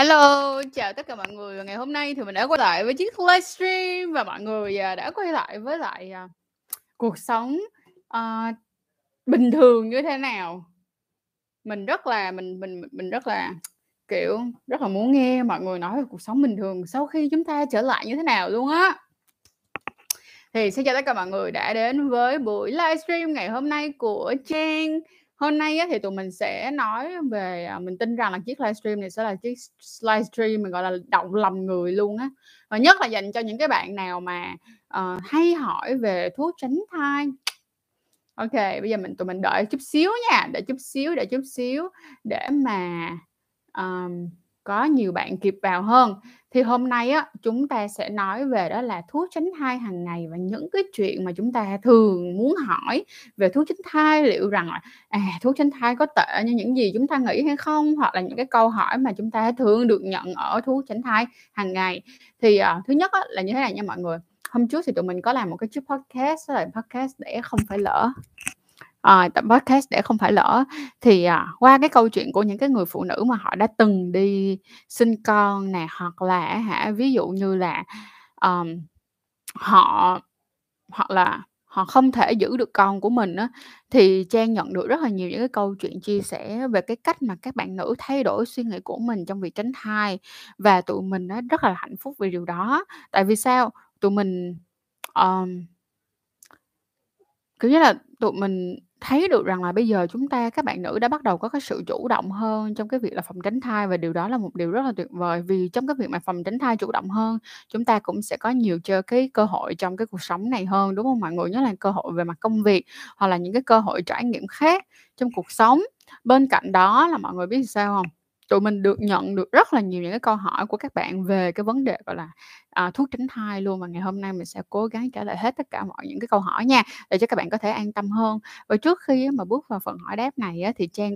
Hello, chào tất cả mọi người. Và ngày hôm nay thì mình đã quay lại với chiếc livestream và mọi người đã quay lại với lại cuộc sống bình thường như thế nào. Mình rất là kiểu rất là muốn nghe mọi người nói về cuộc sống bình thường sau khi chúng ta trở lại như thế nào luôn á. Thì xin chào tất cả mọi người đã đến với buổi livestream ngày hôm nay của Trang. Hôm nay thì tụi mình sẽ nói về, mình tin rằng là chiếc livestream này sẽ là chiếc livestream mình gọi là động lòng người luôn á. Và nhất là dành cho những cái bạn nào mà hay hỏi về thuốc tránh thai. Ok, bây giờ tụi mình đợi chút xíu nha, đợi chút xíu để mà có nhiều bạn kịp vào hơn. Thì hôm nay á, chúng ta sẽ nói về đó là thuốc tránh thai hàng ngày và những cái chuyện mà chúng ta thường muốn hỏi về thuốc tránh thai, liệu rằng là thuốc tránh thai có tệ như những gì chúng ta nghĩ hay không, hoặc là những cái câu hỏi mà chúng ta thường được nhận ở thuốc tránh thai hàng ngày. Thì thứ nhất á, là như thế này nha mọi người. Hôm trước thì tụi mình có làm một cái chiếc podcast, đó là podcast để không phải lỡ. Tập podcast để không phải lỡ. Thì qua cái câu chuyện của những cái người phụ nữ mà họ đã từng đi sinh con nè, hoặc là ví dụ như là họ không thể giữ được con của mình á, thì Trang nhận được rất là nhiều những cái câu chuyện chia sẻ về cái cách mà các bạn nữ thay đổi suy nghĩ của mình trong việc tránh thai. Và tụi mình rất là hạnh phúc vì điều đó. Tại vì sao? Tụi mình kiểu như là tụi mình thấy được rằng là bây giờ chúng ta, các bạn nữ đã bắt đầu có cái sự chủ động hơn trong cái việc là phòng tránh thai, và điều đó là một điều rất là tuyệt vời. Vì trong cái việc mà phòng tránh thai chủ động hơn, chúng ta cũng sẽ có nhiều cái cơ hội trong cái cuộc sống này hơn, đúng không mọi người? Nhất là cơ hội về mặt công việc hoặc là những cái cơ hội trải nghiệm khác trong cuộc sống. Bên cạnh đó là mọi người biết sao không? Tụi mình nhận được rất là nhiều những cái câu hỏi của các bạn về cái vấn đề gọi là thuốc tránh thai luôn. Và ngày hôm nay mình sẽ cố gắng trả lời hết tất cả mọi những cái câu hỏi nha, để cho các bạn có thể an tâm hơn. Và trước khi mà bước vào phần hỏi đáp này thì Trang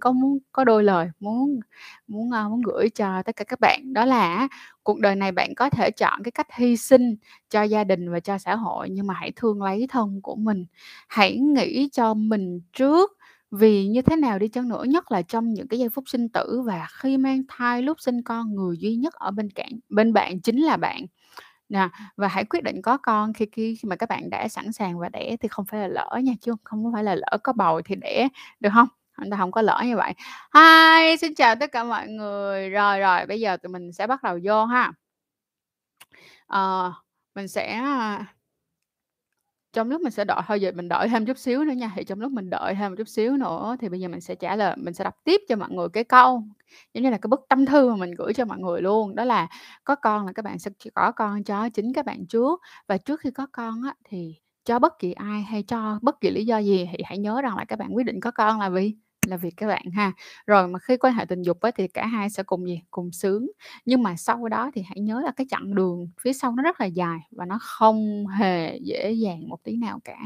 có đôi lời muốn gửi cho tất cả các bạn. Đó là cuộc đời này bạn có thể chọn cái cách hy sinh cho gia đình và cho xã hội, nhưng mà hãy thương lấy thân của mình. Hãy nghĩ cho mình trước. Vì như thế nào đi chăng nữa, nhất là trong những cái giây phút sinh tử và khi mang thai, lúc sinh con, người duy nhất ở bên bạn chính là bạn. Nè, và hãy quyết định có con khi mà các bạn đã sẵn sàng và đẻ, thì không phải là lỡ nha, chứ không phải là lỡ có bầu thì đẻ, được không? Chúng ta không có lỡ như vậy. Hi, xin chào tất cả mọi người. Rồi, bây giờ tụi mình sẽ bắt đầu vô ha. Mình sẽ... trong lúc mình sẽ đợi thôi, giờ mình đợi thêm chút xíu nữa nha. Thì trong lúc mình đợi thêm một chút xíu nữa thì bây giờ mình sẽ trả lời, mình sẽ đọc tiếp cho mọi người cái câu giống như là cái bức tâm thư mà mình gửi cho mọi người luôn. Đó là có con là các bạn sẽ có con cho chính các bạn trước, và trước khi có con á, thì cho bất kỳ ai hay cho bất kỳ lý do gì thì hãy nhớ rằng là các bạn quyết định có con là vì các bạn ha. Rồi mà khi quan hệ tình dục ấy, thì cả hai sẽ cùng sướng. Nhưng mà sau đó thì hãy nhớ là cái chặng đường phía sau nó rất là dài, và nó không hề dễ dàng một tí nào cả.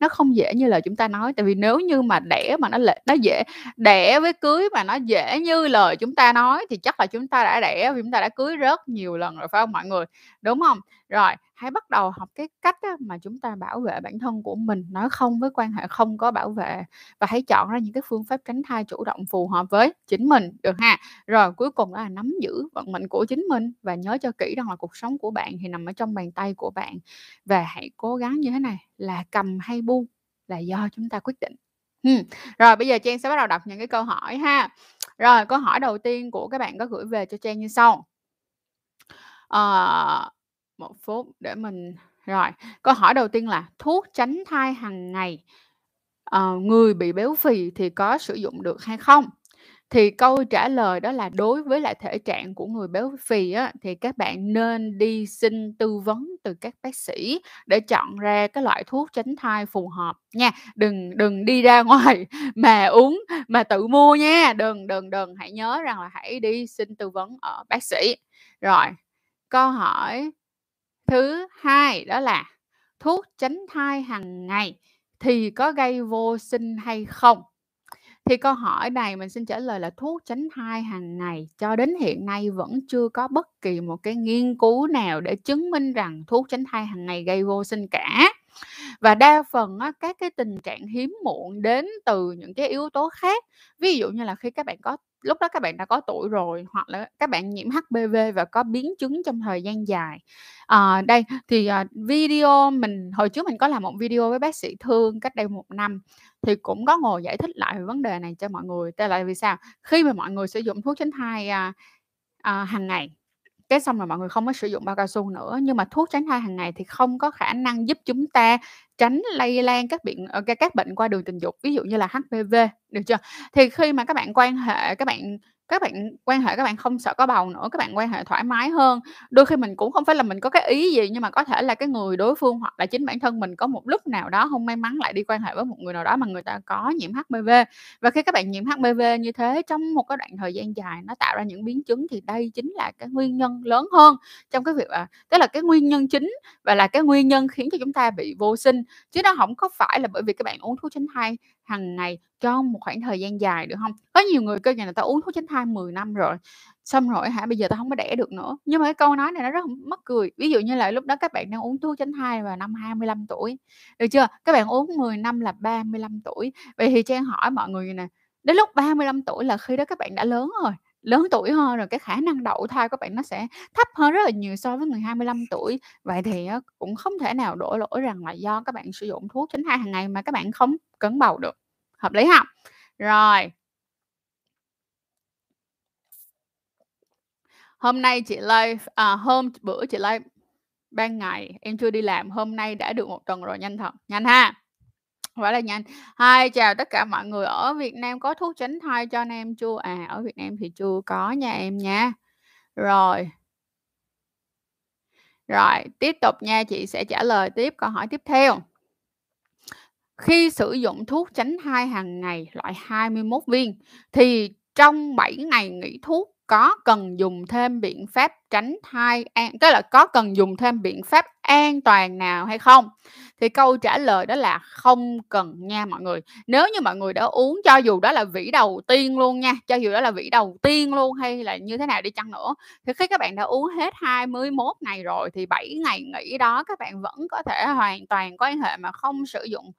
Nó không dễ như lời chúng ta nói. Tại vì nếu như mà đẻ mà nó dễ, đẻ với cưới mà nó dễ như lời chúng ta nói thì chắc là chúng ta đã đẻ, vì chúng ta đã cưới rất nhiều lần rồi, phải không mọi người? Đúng không? Rồi, hãy bắt đầu học cái cách mà chúng ta bảo vệ bản thân của mình, nói không với quan hệ không có bảo vệ, và hãy chọn ra những cái phương pháp tránh thai chủ động phù hợp với chính mình, được ha. Rồi cuối cùng là nắm giữ vận mệnh của chính mình, và nhớ cho kỹ rằng là cuộc sống của bạn thì nằm ở trong bàn tay của bạn, và hãy cố gắng như thế này, là cầm hay buông là do chúng ta quyết định. Rồi bây giờ Trang sẽ bắt đầu đọc những cái câu hỏi ha. Rồi câu hỏi đầu tiên của các bạn có gửi về cho Trang như sau. Một phút để mình... Rồi, câu hỏi đầu tiên là thuốc tránh thai hàng ngày người bị béo phì thì có sử dụng được hay không? Thì câu trả lời đó là đối với lại thể trạng của người béo phì á, thì các bạn nên đi xin tư vấn từ các bác sĩ để chọn ra cái loại thuốc tránh thai phù hợp nha. Đừng đi ra ngoài mà uống mà tự mua nha. Đừng hãy nhớ rằng là hãy đi xin tư vấn ở bác sĩ. Rồi, câu hỏi thứ hai đó là thuốc tránh thai hàng ngày thì có gây vô sinh hay không? Thì câu hỏi này mình xin trả lời là thuốc tránh thai hàng ngày cho đến hiện nay vẫn chưa có bất kỳ một cái nghiên cứu nào để chứng minh rằng thuốc tránh thai hàng ngày gây vô sinh cả. Và đa phần á, các cái tình trạng hiếm muộn đến từ những cái yếu tố khác. Ví dụ như là khi các bạn có lúc đó các bạn đã có tuổi rồi, hoặc là các bạn nhiễm HPV và có biến chứng trong thời gian dài. Đây thì video mình hồi trước mình có làm một video với bác sĩ Thương cách đây 1 năm, thì cũng có ngồi giải thích lại về vấn đề này cho mọi người. Tại là vì sao khi mà mọi người sử dụng thuốc tránh thai hàng ngày, cái xong là mọi người không có sử dụng bao cao su nữa, nhưng mà thuốc tránh thai hàng ngày thì không có khả năng giúp chúng ta tránh lây lan các bệnh qua đường tình dục, ví dụ như là HPV, được chưa? Thì khi mà các bạn quan hệ, các bạn không sợ có bầu nữa, các bạn quan hệ thoải mái hơn. Đôi khi mình cũng không phải là mình có cái ý gì, nhưng mà có thể là cái người đối phương hoặc là chính bản thân mình có một lúc nào đó không may mắn lại đi quan hệ với một người nào đó mà người ta có nhiễm HPV. Và khi các bạn nhiễm HPV như thế trong một cái đoạn thời gian dài, nó tạo ra những biến chứng, thì đây chính là cái nguyên nhân lớn hơn trong cái việc tức là cái nguyên nhân chính và là cái nguyên nhân khiến cho chúng ta bị vô sinh, chứ nó không có phải là bởi vì các bạn uống thuốc tránh thai hàng ngày trong một khoảng thời gian dài, được không? Có nhiều người kêu là tao uống thuốc tránh thai 10 năm rồi, xong rồi hả, bây giờ tao không có đẻ được nữa. Nhưng mà cái câu nói này nó rất mắc cười. Ví dụ như là lúc đó các bạn đang uống thuốc tránh thai vào năm 25 tuổi, được chưa? Các bạn uống 10 năm là 35 tuổi. Vậy thì Trang hỏi mọi người nè, đến lúc 35 tuổi là khi đó các bạn đã lớn rồi, lớn tuổi hơn rồi, cái khả năng đậu thai của bạn nó sẽ thấp hơn rất là nhiều so với người 25 tuổi. Vậy thì cũng không thể nào đổ lỗi rằng là do các bạn sử dụng thuốc tránh thai hàng ngày mà các bạn không cấn bầu được. Hợp lý không? Rồi. Hôm nay chị Lê, bữa chị Lê ban ngày em chưa đi làm, hôm nay đã được 1 tuần rồi, nhanh thật, nhanh ha. Vậy là nhanh. Hi, chào tất cả mọi người. Ở Việt Nam có thuốc tránh thai cho anh em chưa? À, ở Việt Nam thì chưa có nha em nha. Rồi. Rồi, tiếp tục nha. Chị sẽ trả lời tiếp câu hỏi tiếp theo. Khi sử dụng thuốc tránh thai hàng ngày loại 21 viên, thì trong 7 ngày nghỉ thuốc có cần dùng thêm biện pháp tránh thai an toàn nào hay không? Thì câu trả lời đó là không cần nha mọi người. Nếu như mọi người đã uống, cho dù đó là vỉ đầu tiên luôn nha, hay là như thế nào đi chăng nữa, thì khi các bạn đã uống hết 21 ngày rồi thì 7 ngày nghỉ đó các bạn vẫn có thể hoàn toàn quan hệ mà không sử dụng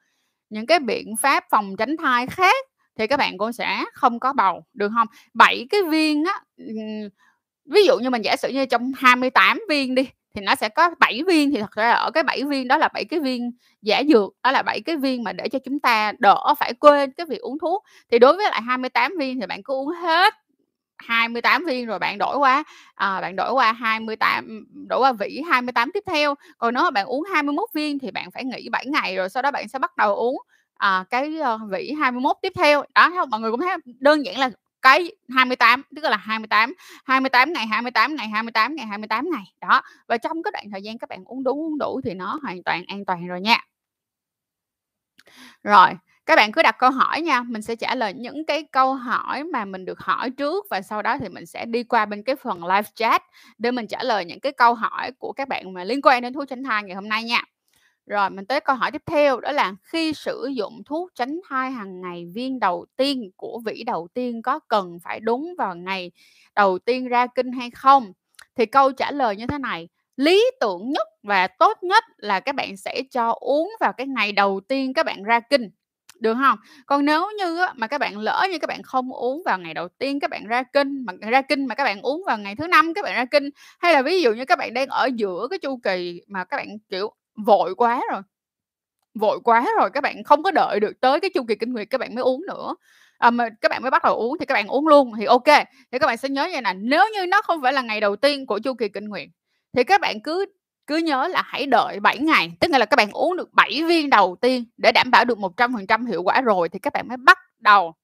những cái biện pháp phòng tránh thai khác, thì các bạn cũng sẽ không có bầu, được không? 7 cái viên á, ví dụ như mình giả sử như trong 28 viên đi, thì nó sẽ có 7 viên, thì thật ra ở cái 7 viên đó là 7 cái viên giả dược, đó là 7 cái viên mà để cho chúng ta đỡ phải quên cái việc uống thuốc. Thì đối với lại 28 viên thì bạn cứ uống hết 28 viên rồi bạn đổi qua vỉ 28 tiếp theo. Còn nếu mà bạn uống 21 viên thì bạn phải nghỉ 7 ngày rồi sau đó bạn sẽ bắt đầu uống cái vỉ 21 tiếp theo. Đó, không? Mọi người cũng thấy đơn giản là cái 28, tức là 28 ngày đó. Và trong cái đoạn thời gian các bạn uống đúng uống đủ thì nó hoàn toàn an toàn rồi nha. Rồi, các bạn cứ đặt câu hỏi nha, mình sẽ trả lời những cái câu hỏi mà mình được hỏi trước, và sau đó thì mình sẽ đi qua bên cái phần live chat để mình trả lời những cái câu hỏi của các bạn mà liên quan đến thuốc tránh thai ngày hôm nay nha. Rồi, mình tới câu hỏi tiếp theo, đó là khi sử dụng thuốc tránh thai hàng ngày, viên đầu tiên của vỉ đầu tiên có cần phải đúng vào ngày đầu tiên ra kinh hay không? Thì câu trả lời như thế này, lý tưởng nhất và tốt nhất là các bạn sẽ cho uống vào cái ngày đầu tiên các bạn ra kinh, được không? Còn nếu như mà các bạn lỡ như các bạn không uống vào ngày đầu tiên các bạn ra kinh mà các bạn uống vào ngày thứ 5 các bạn ra kinh, hay là ví dụ như các bạn đang ở giữa cái chu kỳ mà các bạn kiểu vội quá rồi các bạn không có đợi được tới cái chu kỳ kinh nguyệt các bạn mới uống nữa, mà các bạn mới bắt đầu uống, thì các bạn uống luôn thì ok. Thì các bạn sẽ nhớ như này, nếu như nó không phải là ngày đầu tiên của chu kỳ kinh nguyệt thì các bạn cứ nhớ là hãy đợi 7 ngày, tức là các bạn uống được 7 viên đầu tiên để đảm bảo được 100% hiệu quả rồi thì các bạn mới bắt đầu,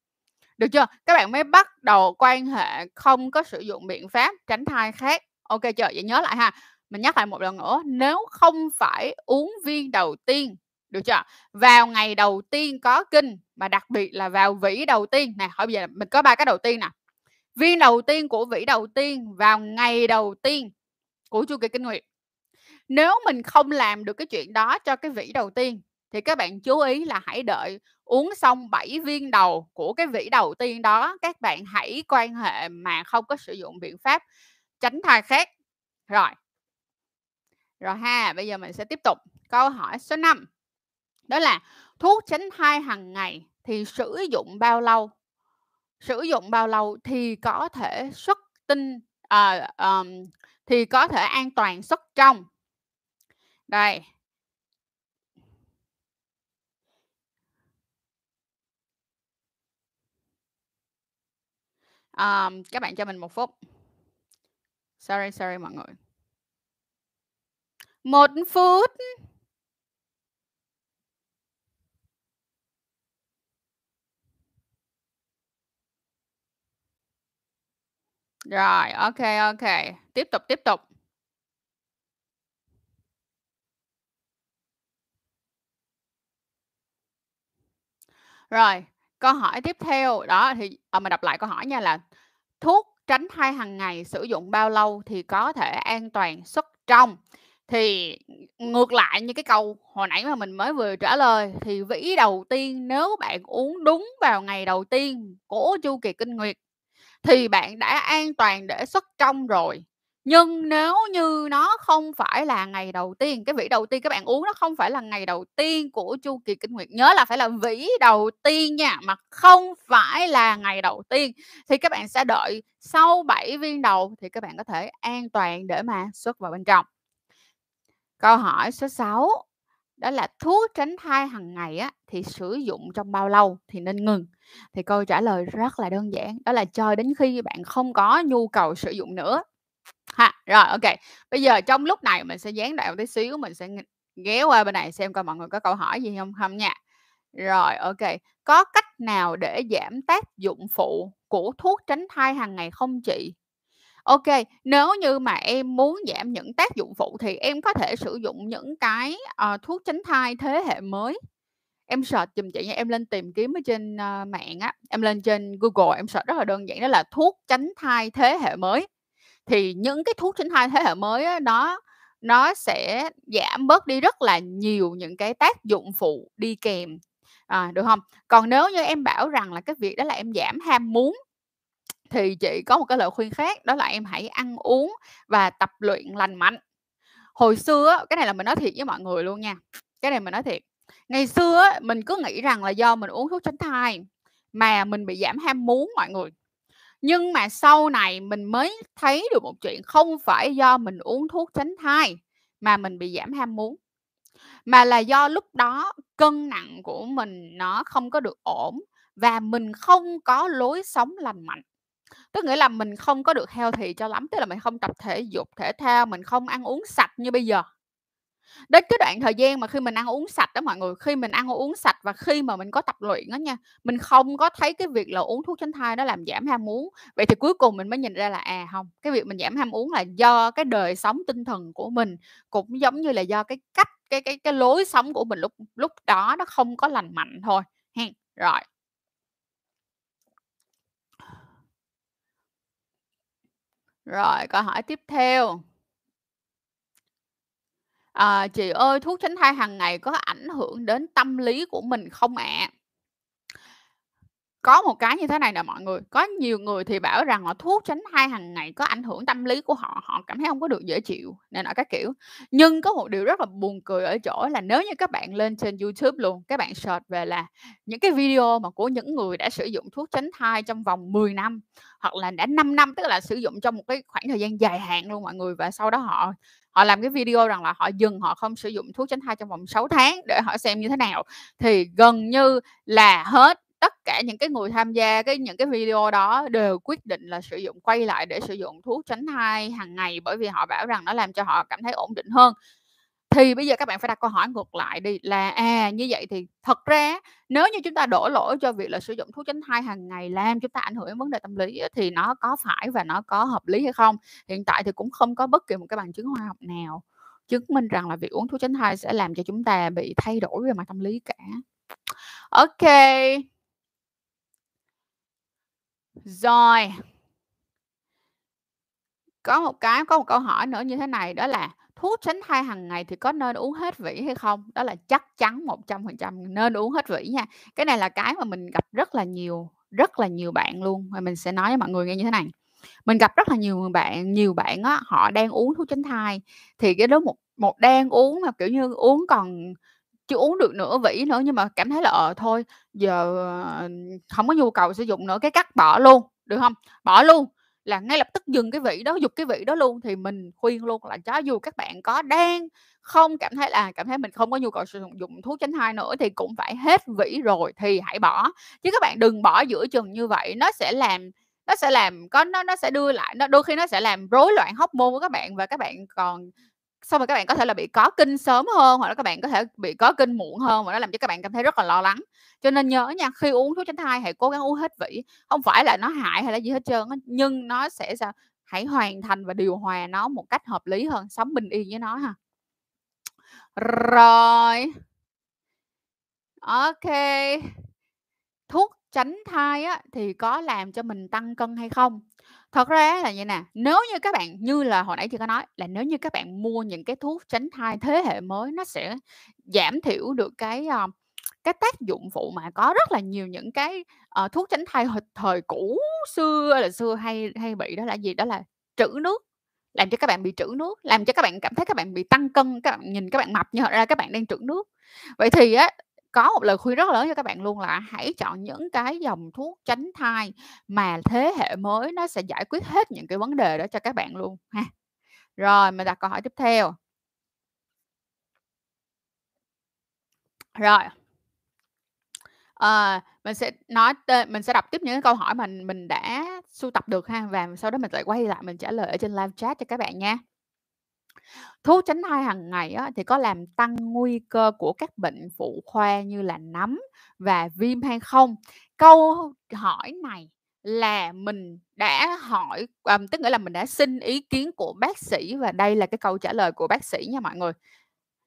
được chưa? Các bạn mới bắt đầu quan hệ không có sử dụng biện pháp tránh thai khác, ok chưa? Vậy nhớ lại ha, mình nhắc lại một lần nữa, nếu không phải uống viên đầu tiên, được chưa, vào ngày đầu tiên có kinh, mà đặc biệt là vào vỉ đầu tiên nè, hỏi bây giờ mình có 3 cái đầu tiên nè, viên đầu tiên của vỉ đầu tiên vào ngày đầu tiên của chu kỳ kinh nguyệt. Nếu mình không làm được cái chuyện đó cho cái vỉ đầu tiên thì các bạn chú ý là hãy đợi uống xong 7 viên đầu của cái vỉ đầu tiên đó, các bạn hãy quan hệ mà không có sử dụng biện pháp tránh thai khác. Rồi ha, bây giờ mình sẽ tiếp tục câu hỏi số 5. Đó là thuốc tránh thai hàng ngày thì sử dụng bao lâu? Sử dụng bao lâu thì có thể xuất tinh thì có thể an toàn xuất trong. Đây. Các bạn cho mình một phút. Sorry mọi người. 1 phút. Rồi, ok. Tiếp tục. Rồi, câu hỏi tiếp theo đó thì mình đọc lại câu hỏi nha, là thuốc tránh thai hàng ngày sử dụng bao lâu thì có thể an toàn xuất trong. Thì ngược lại như cái câu hồi nãy mà mình mới vừa trả lời, thì vĩ đầu tiên nếu bạn uống đúng vào ngày đầu tiên của chu kỳ kinh nguyệt thì bạn đã an toàn để xuất trong rồi. Nhưng nếu như nó không phải là ngày đầu tiên, cái vĩ đầu tiên các bạn uống nó không phải là ngày đầu tiên của chu kỳ kinh nguyệt, nhớ là phải là vĩ đầu tiên nha, mà không phải là ngày đầu tiên, thì các bạn sẽ đợi sau 7 viên đầu thì các bạn có thể an toàn để mà xuất vào bên trong. Câu hỏi số 6 đó là thuốc tránh thai hàng ngày á, thì sử dụng trong bao lâu thì nên ngừng. Thì câu trả lời rất là đơn giản, đó là cho đến khi bạn không có nhu cầu sử dụng nữa. Ha, rồi ok. Bây giờ trong lúc này mình sẽ gián đoạn tí xíu, mình sẽ ghé qua bên này xem coi mọi người có câu hỏi gì không nha. Rồi ok. Có cách nào để giảm tác dụng phụ của thuốc tránh thai hàng ngày không chị? Ok, nếu như mà em muốn giảm những tác dụng phụ thì em có thể sử dụng những cái thuốc tránh thai thế hệ mới. Em search dùm chị nha, em lên tìm kiếm ở trên mạng á, em lên trên Google em search rất là đơn giản, đó là thuốc tránh thai thế hệ mới. Thì những cái thuốc tránh thai thế hệ mới á, nó sẽ giảm bớt đi rất là nhiều những cái tác dụng phụ đi kèm. Được không? Còn nếu như em bảo rằng là cái việc đó là em giảm ham muốn, thì chị có một cái lời khuyên khác, đó là em hãy ăn uống và tập luyện lành mạnh. Hồi xưa, cái này là mình nói thiệt với mọi người luôn nha, cái này mình nói thiệt, ngày xưa mình cứ nghĩ rằng là do mình uống thuốc tránh thai mà mình bị giảm ham muốn mọi người. Nhưng mà sau này mình mới thấy được một chuyện, không phải do mình uống thuốc tránh thai mà mình bị giảm ham muốn, mà là do lúc đó cân nặng của mình nó không có được ổn và mình không có lối sống lành mạnh. Tức nghĩa là mình không có được healthy cho lắm, tức là mình không tập thể dục, thể thao, mình không ăn uống sạch như bây giờ. Đến cái đoạn thời gian mà khi mình ăn uống sạch đó mọi người, khi mình ăn uống sạch và khi mà mình có tập luyện đó nha, mình không có thấy cái việc là uống thuốc tránh thai đó làm giảm ham muốn. Vậy thì cuối cùng mình mới nhìn ra là không, cái việc mình giảm ham muốn là do cái đời sống tinh thần của mình, cũng giống như là do cái cách, cái lối sống của mình lúc đó nó không có lành mạnh thôi. Hen, rồi. Rồi, câu hỏi tiếp theo. Chị ơi, thuốc tránh thai hàng ngày có ảnh hưởng đến tâm lý của mình không ạ? Có một cái như thế này nè mọi người. Có nhiều người thì bảo rằng là thuốc tránh thai hàng ngày có ảnh hưởng tâm lý của họ. Họ cảm thấy không có được dễ chịu, này nọ các kiểu. Nhưng có một điều rất là buồn cười ở chỗ là nếu như các bạn lên trên YouTube luôn, các bạn search về là những cái video mà của những người đã sử dụng thuốc tránh thai trong vòng 10 năm hoặc là đã 5 năm, tức là sử dụng trong một cái khoảng thời gian dài hạn luôn mọi người. Và sau đó họ làm cái video rằng là họ dừng, họ không sử dụng thuốc tránh thai trong vòng 6 tháng để họ xem như thế nào. Thì gần như là hết tất cả những cái người tham gia những cái video đó đều quyết định là sử dụng, quay lại để sử dụng thuốc tránh thai hàng ngày, bởi vì họ bảo rằng nó làm cho họ cảm thấy ổn định hơn. Thì bây giờ các bạn phải đặt câu hỏi ngược lại đi, là như vậy thì thật ra nếu như chúng ta đổ lỗi cho việc là sử dụng thuốc tránh thai hàng ngày làm chúng ta ảnh hưởng đến vấn đề tâm lý thì nó có phải và nó có hợp lý hay không? Hiện tại thì cũng không có bất kỳ một cái bằng chứng khoa học nào chứng minh rằng là việc uống thuốc tránh thai sẽ làm cho chúng ta bị thay đổi về mặt tâm lý cả. Ok. Rồi, có một câu hỏi nữa như thế này, đó là thuốc tránh thai hàng ngày thì có nên uống hết vỉ hay không? Đó là chắc chắn 100% nên uống hết vỉ nha. Cái này là cái mà mình gặp rất là nhiều bạn luôn, và mình sẽ nói với mọi người nghe như thế này. Mình gặp rất là nhiều bạn á, họ đang uống thuốc tránh thai thì cái đó một đang uống mà kiểu như uống còn chưa uống được nửa vỉ nữa, nhưng mà cảm thấy là thôi giờ không có nhu cầu sử dụng nữa, cái cắt bỏ luôn được không, bỏ luôn, là ngay lập tức dừng cái vị đó, dục cái vị đó luôn. Thì mình khuyên luôn là cho dù các bạn có đang không cảm thấy là cảm thấy mình không có nhu cầu sử dụng thuốc tránh thai nữa thì cũng phải hết vỉ rồi thì hãy bỏ, chứ các bạn đừng bỏ giữa chừng như vậy. Nó sẽ đưa lại đôi khi nó sẽ làm rối loạn hormone của các bạn, và các bạn còn xong rồi các bạn có thể là bị có kinh sớm hơn, hoặc là các bạn có thể bị có kinh muộn hơn, và nó làm cho các bạn cảm thấy rất là lo lắng. Cho nên nhớ nha, khi uống thuốc tránh thai hãy cố gắng uống hết vỉ, không phải là nó hại hay là gì hết trơn, nhưng nó sẽ sao hãy hoàn thành và điều hòa nó một cách hợp lý hơn, sống bình yên với nó ha. Rồi, ok, thuốc tránh thai á, thì có làm cho mình tăng cân hay không? Thật ra là vậy nè, nếu như các bạn, như là hồi nãy chị có nói, là nếu như các bạn mua những cái thuốc tránh thai thế hệ mới, nó sẽ giảm thiểu được cái tác dụng phụ mà có rất là nhiều những cái thuốc tránh thai thời cũ xưa hay bị, đó là gì? Đó là trữ nước, làm cho các bạn bị trữ nước, làm cho các bạn cảm thấy các bạn bị tăng cân, các bạn nhìn các bạn mập nhưng thật ra các bạn đang trữ nước. Vậy thì á, có một lời khuyên rất là lớn cho các bạn luôn là hãy chọn những cái dòng thuốc tránh thai mà thế hệ mới, nó sẽ giải quyết hết những cái vấn đề đó cho các bạn luôn ha. Rồi mình đặt câu hỏi tiếp theo. Rồi mình sẽ đọc tiếp những câu hỏi mình đã sưu tập được ha, và sau đó mình lại quay lại mình trả lời ở trên live chat cho các bạn nha. Thuốc tránh thai hàng ngày á, thì có làm tăng nguy cơ của các bệnh phụ khoa như là nấm và viêm hay không? Câu hỏi này là mình đã hỏi, tức nghĩa là mình đã xin ý kiến của bác sĩ, và đây là cái câu trả lời của bác sĩ nha mọi người.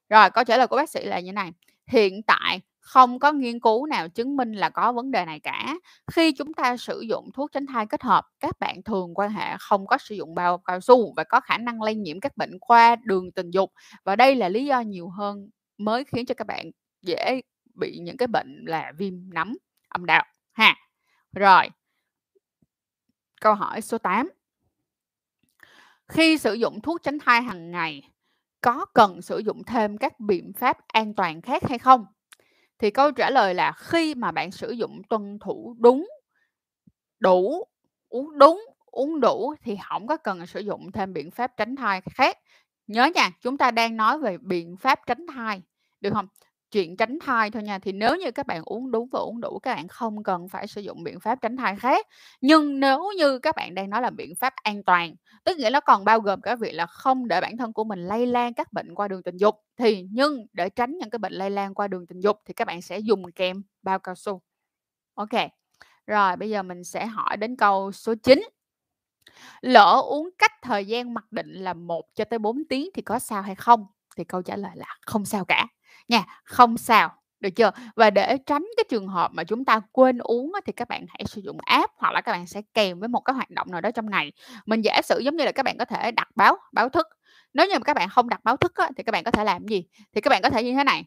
Rồi câu trả lời của bác sĩ là như này: hiện tại không có nghiên cứu nào chứng minh là có vấn đề này cả. Khi chúng ta sử dụng thuốc tránh thai kết hợp, các bạn thường quan hệ không có sử dụng bao cao su và có khả năng lây nhiễm các bệnh qua đường tình dục. Và đây là lý do nhiều hơn mới khiến cho các bạn dễ bị những cái bệnh là viêm nấm âm đạo ha. Rồi, câu hỏi số 8. Khi sử dụng thuốc tránh thai hàng ngày, có cần sử dụng thêm các biện pháp an toàn khác hay không? Thì câu trả lời là khi mà bạn sử dụng tuân thủ đúng, uống đủ thì không có cần sử dụng thêm biện pháp tránh thai khác. Nhớ nha, chúng ta đang nói về biện pháp tránh thai, được không? Chuyện tránh thai thôi nha. Thì nếu như các bạn uống đúng và uống đủ, các bạn không cần phải sử dụng biện pháp tránh thai khác. Nhưng nếu như các bạn đang nói là biện pháp an toàn, tức nghĩa nó còn bao gồm cả việc là không để bản thân của mình lây lan các bệnh qua đường tình dục, thì nhưng để tránh những cái bệnh lây lan qua đường tình dục thì các bạn sẽ dùng kèm bao cao su. Ok, rồi bây giờ mình sẽ hỏi đến câu số 9. Lỡ uống cách thời gian mặc định là 1 cho tới 4 tiếng thì có sao hay không? Thì câu trả lời là không sao cả nha, không sao, được chưa? Và để tránh cái trường hợp mà chúng ta quên uống thì các bạn hãy sử dụng app, hoặc là các bạn sẽ kèm với một cái hoạt động nào đó trong ngày. Mình giả sử giống như là các bạn có thể đặt báo thức. Nếu như mà các bạn không đặt báo thức thì các bạn có thể làm gì? Thì các bạn có thể như thế này.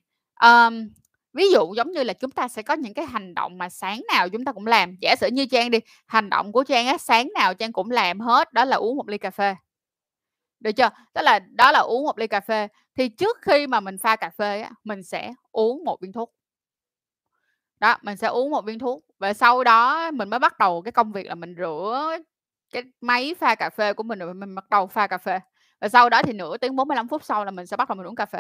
Ví dụ giống như là chúng ta sẽ có những cái hành động mà sáng nào chúng ta cũng làm. Giả sử như Trang đi, hành động của Trang sáng nào Trang cũng làm hết, đó là uống 1 ly cà phê. Được chưa? Đó là uống 1 ly cà phê. Thì trước khi mà mình pha cà phê mình sẽ uống 1 viên thuốc. Đó, mình sẽ uống 1 viên thuốc. Và sau đó mình mới bắt đầu cái công việc là mình rửa cái máy pha cà phê của mình, rồi mình bắt đầu pha cà phê. Và sau đó thì nửa tiếng 45 phút sau là mình sẽ bắt đầu mình uống cà phê.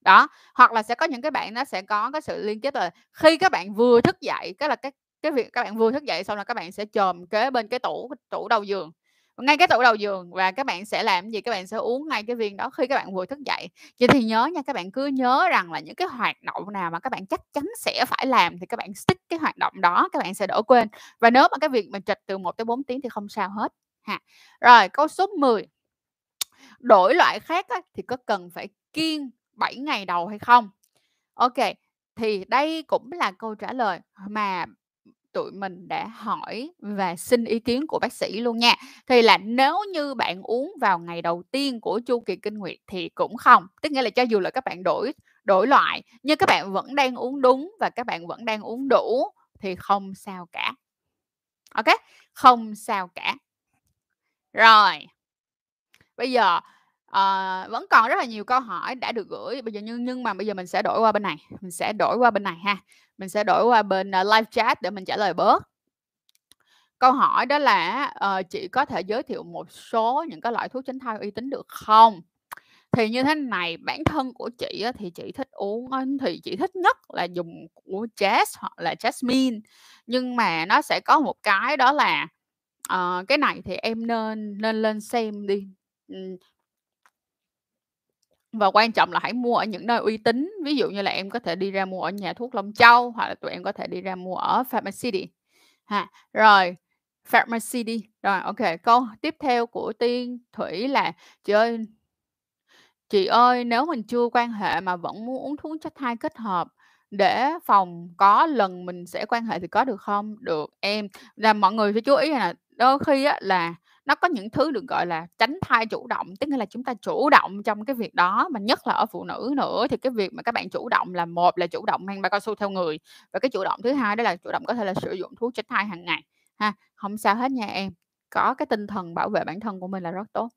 Đó, hoặc là sẽ có những cái bạn nó sẽ có cái sự liên kết là khi các bạn vừa thức dậy, cái là cái việc các bạn vừa thức dậy xong là các bạn sẽ chồm kế bên cái tủ đầu giường. Ngay cái tủ đầu giường, và các bạn sẽ làm gì? Các bạn sẽ uống ngay cái viên đó khi các bạn vừa thức dậy. Vậy thì nhớ nha, các bạn cứ nhớ rằng là những cái hoạt động nào mà các bạn chắc chắn sẽ phải làm thì các bạn stick cái hoạt động đó, các bạn sẽ đỡ quên. Và nếu mà cái việc mà trịch từ 1 tới 4 tiếng thì không sao hết ha. Rồi câu số 10. Đổi loại khác thì có cần phải kiêng 7 ngày đầu hay không? Ok, thì đây cũng là câu trả lời mà tụi mình đã hỏi và xin ý kiến của bác sĩ luôn nha. Thì là nếu như bạn uống vào ngày đầu tiên của chu kỳ kinh nguyệt thì cũng không. Tức nghĩa là cho dù là các bạn đổi loại, nhưng các bạn vẫn đang uống đúng và các bạn vẫn đang uống đủ thì không sao cả. Ok, không sao cả. Rồi, bây giờ Vẫn còn rất là nhiều câu hỏi đã được gửi bây giờ, nhưng mà bây giờ mình sẽ đổi qua bên này, ha, mình sẽ đổi qua bên live chat để mình trả lời bớt. Câu hỏi đó là chị có thể giới thiệu một số những cái loại thuốc tránh thai uy tín được không? Thì như thế này, bản thân của chị á, thì chị thích uống, thì chị thích nhất là dùng của Jazz hoặc là Jasmine. Nhưng mà nó sẽ có một cái đó là cái này thì em nên lên xem đi. Và quan trọng là hãy mua ở những nơi uy tín. Ví dụ như là em có thể đi ra mua ở nhà thuốc Long Châu, hoặc là tụi em có thể đi ra mua ở Pharmacity. Ha, rồi Pharmacity. Rồi, ok. Câu tiếp theo của Tiên Thủy là chị ơi, nếu mình chưa quan hệ mà vẫn muốn uống thuốc tránh thai kết hợp để phòng có lần mình sẽ quan hệ thì có được không? Được em. Là mọi người phải chú ý là đôi khi á, là nó có những thứ được gọi là tránh thai chủ động, tức là chúng ta chủ động trong cái việc đó, mà nhất là ở phụ nữ nữa. Thì cái việc mà các bạn chủ động là, một là chủ động mang bao cao su theo người, và cái chủ động thứ hai đó là chủ động có thể là sử dụng thuốc tránh thai hàng ngày ha. Không sao hết nha em, có cái tinh thần bảo vệ bản thân của mình là rất tốt.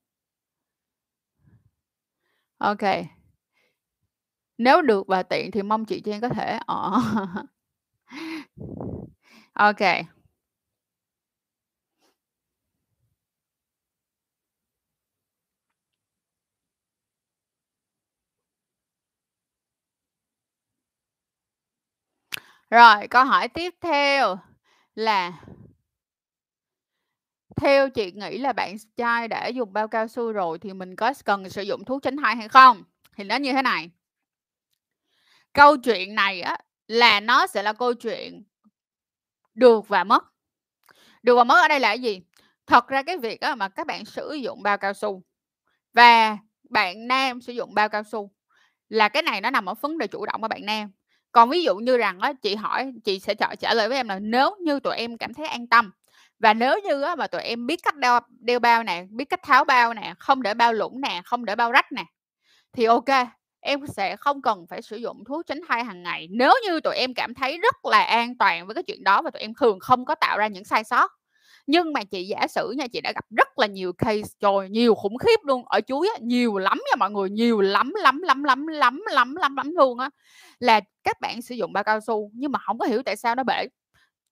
Ok, nếu được và tiện thì mong chị Trang có thể ok. Rồi, câu hỏi tiếp theo là theo chị nghĩ là bạn trai đã dùng bao cao su rồi thì mình có cần sử dụng thuốc tránh thai hay không? Thì nó như thế này. Câu chuyện này á, là nó sẽ là câu chuyện được và mất. Được và mất ở đây là cái gì? Thật ra cái việc á, mà các bạn sử dụng bao cao su và bạn nam sử dụng bao cao su là cái này nó nằm ở vấn đề chủ động của bạn nam. Còn ví dụ như rằng á, chị hỏi, chị sẽ trả lời với em là nếu như tụi em cảm thấy an tâm, và nếu như á, mà tụi em biết cách đeo bao nè, biết cách tháo bao nè, không để bao lủng nè, không để bao rách nè, thì ok, em sẽ không cần phải sử dụng thuốc tránh thai hàng ngày. Nếu như tụi em cảm thấy rất là an toàn với cái chuyện đó và tụi em thường không có tạo ra những sai sót. Nhưng mà chị giả sử nha, chị đã gặp rất là nhiều case rồi, nhiều khủng khiếp luôn ở chuối á, nhiều lắm nha mọi người, nhiều lắm luôn á, là các bạn sử dụng bao cao su nhưng mà không có hiểu tại sao nó bể,